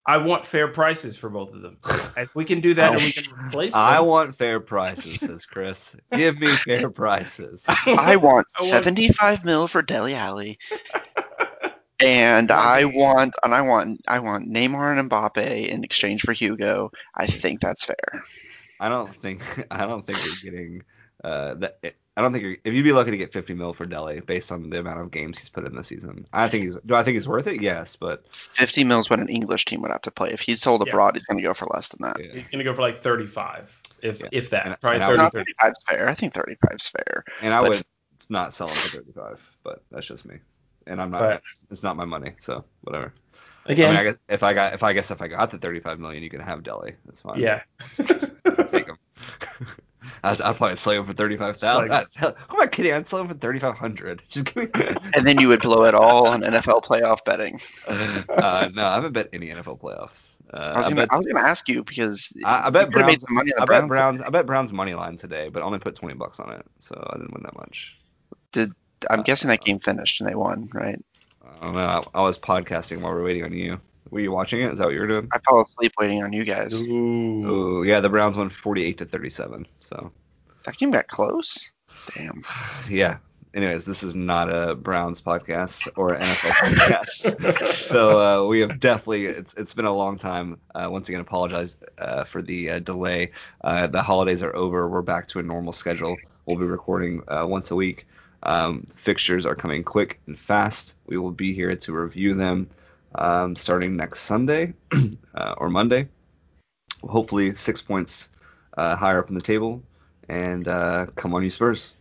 I want fair prices for both of them. If we can do that and we can replace them. I want fair prices, says Chris. Give me fair prices. I want 75 mil for Dele Alli. And I want Neymar and Mbappe in exchange for Hugo. I think that's fair. I don't think you're getting if you'd be lucky to get 50 mil for Dele based on the amount of games he's put in this season. I think he's worth it? Yes, but 50 mil is what an English team would have to play. If he's sold abroad, he's going to go for less than that. Yeah. He's going to go for like 35, if that. Probably 30. 35's fair. I think 35's fair. And I would not sell him for 35, but that's just me. And I'm not. But it's not my money, so whatever. Again, I guess if I got the 35 million, you can have Dele. That's fine. Yeah, I'll take him. I'd probably sell him for $35,000. Like, who am I kidding? I'd sell him for $3,500. Just give me. And then you would blow it all on NFL playoff betting. No, I haven't bet any NFL playoffs. I was gonna ask you because I bet Browns. I bet Browns money line today, but I only put $20 on it, so I didn't win that much. I'm guessing that game finished and they won, right? I don't know. I was podcasting while we were waiting on you. Were you watching it? Is that what you were doing? I fell asleep waiting on you guys. Ooh, yeah, the Browns won 48-37. So that game got close. Damn. Yeah. Anyways, this is not a Browns podcast or an NFL podcast. So we have definitely, it's been a long time. Once again, apologize for the delay. The holidays are over. We're back to a normal schedule. We'll be recording once a week. Fixtures are coming quick and fast. We will be here to review them starting next Sunday or Monday. Hopefully 6 points higher up in the table. And come on, you Spurs.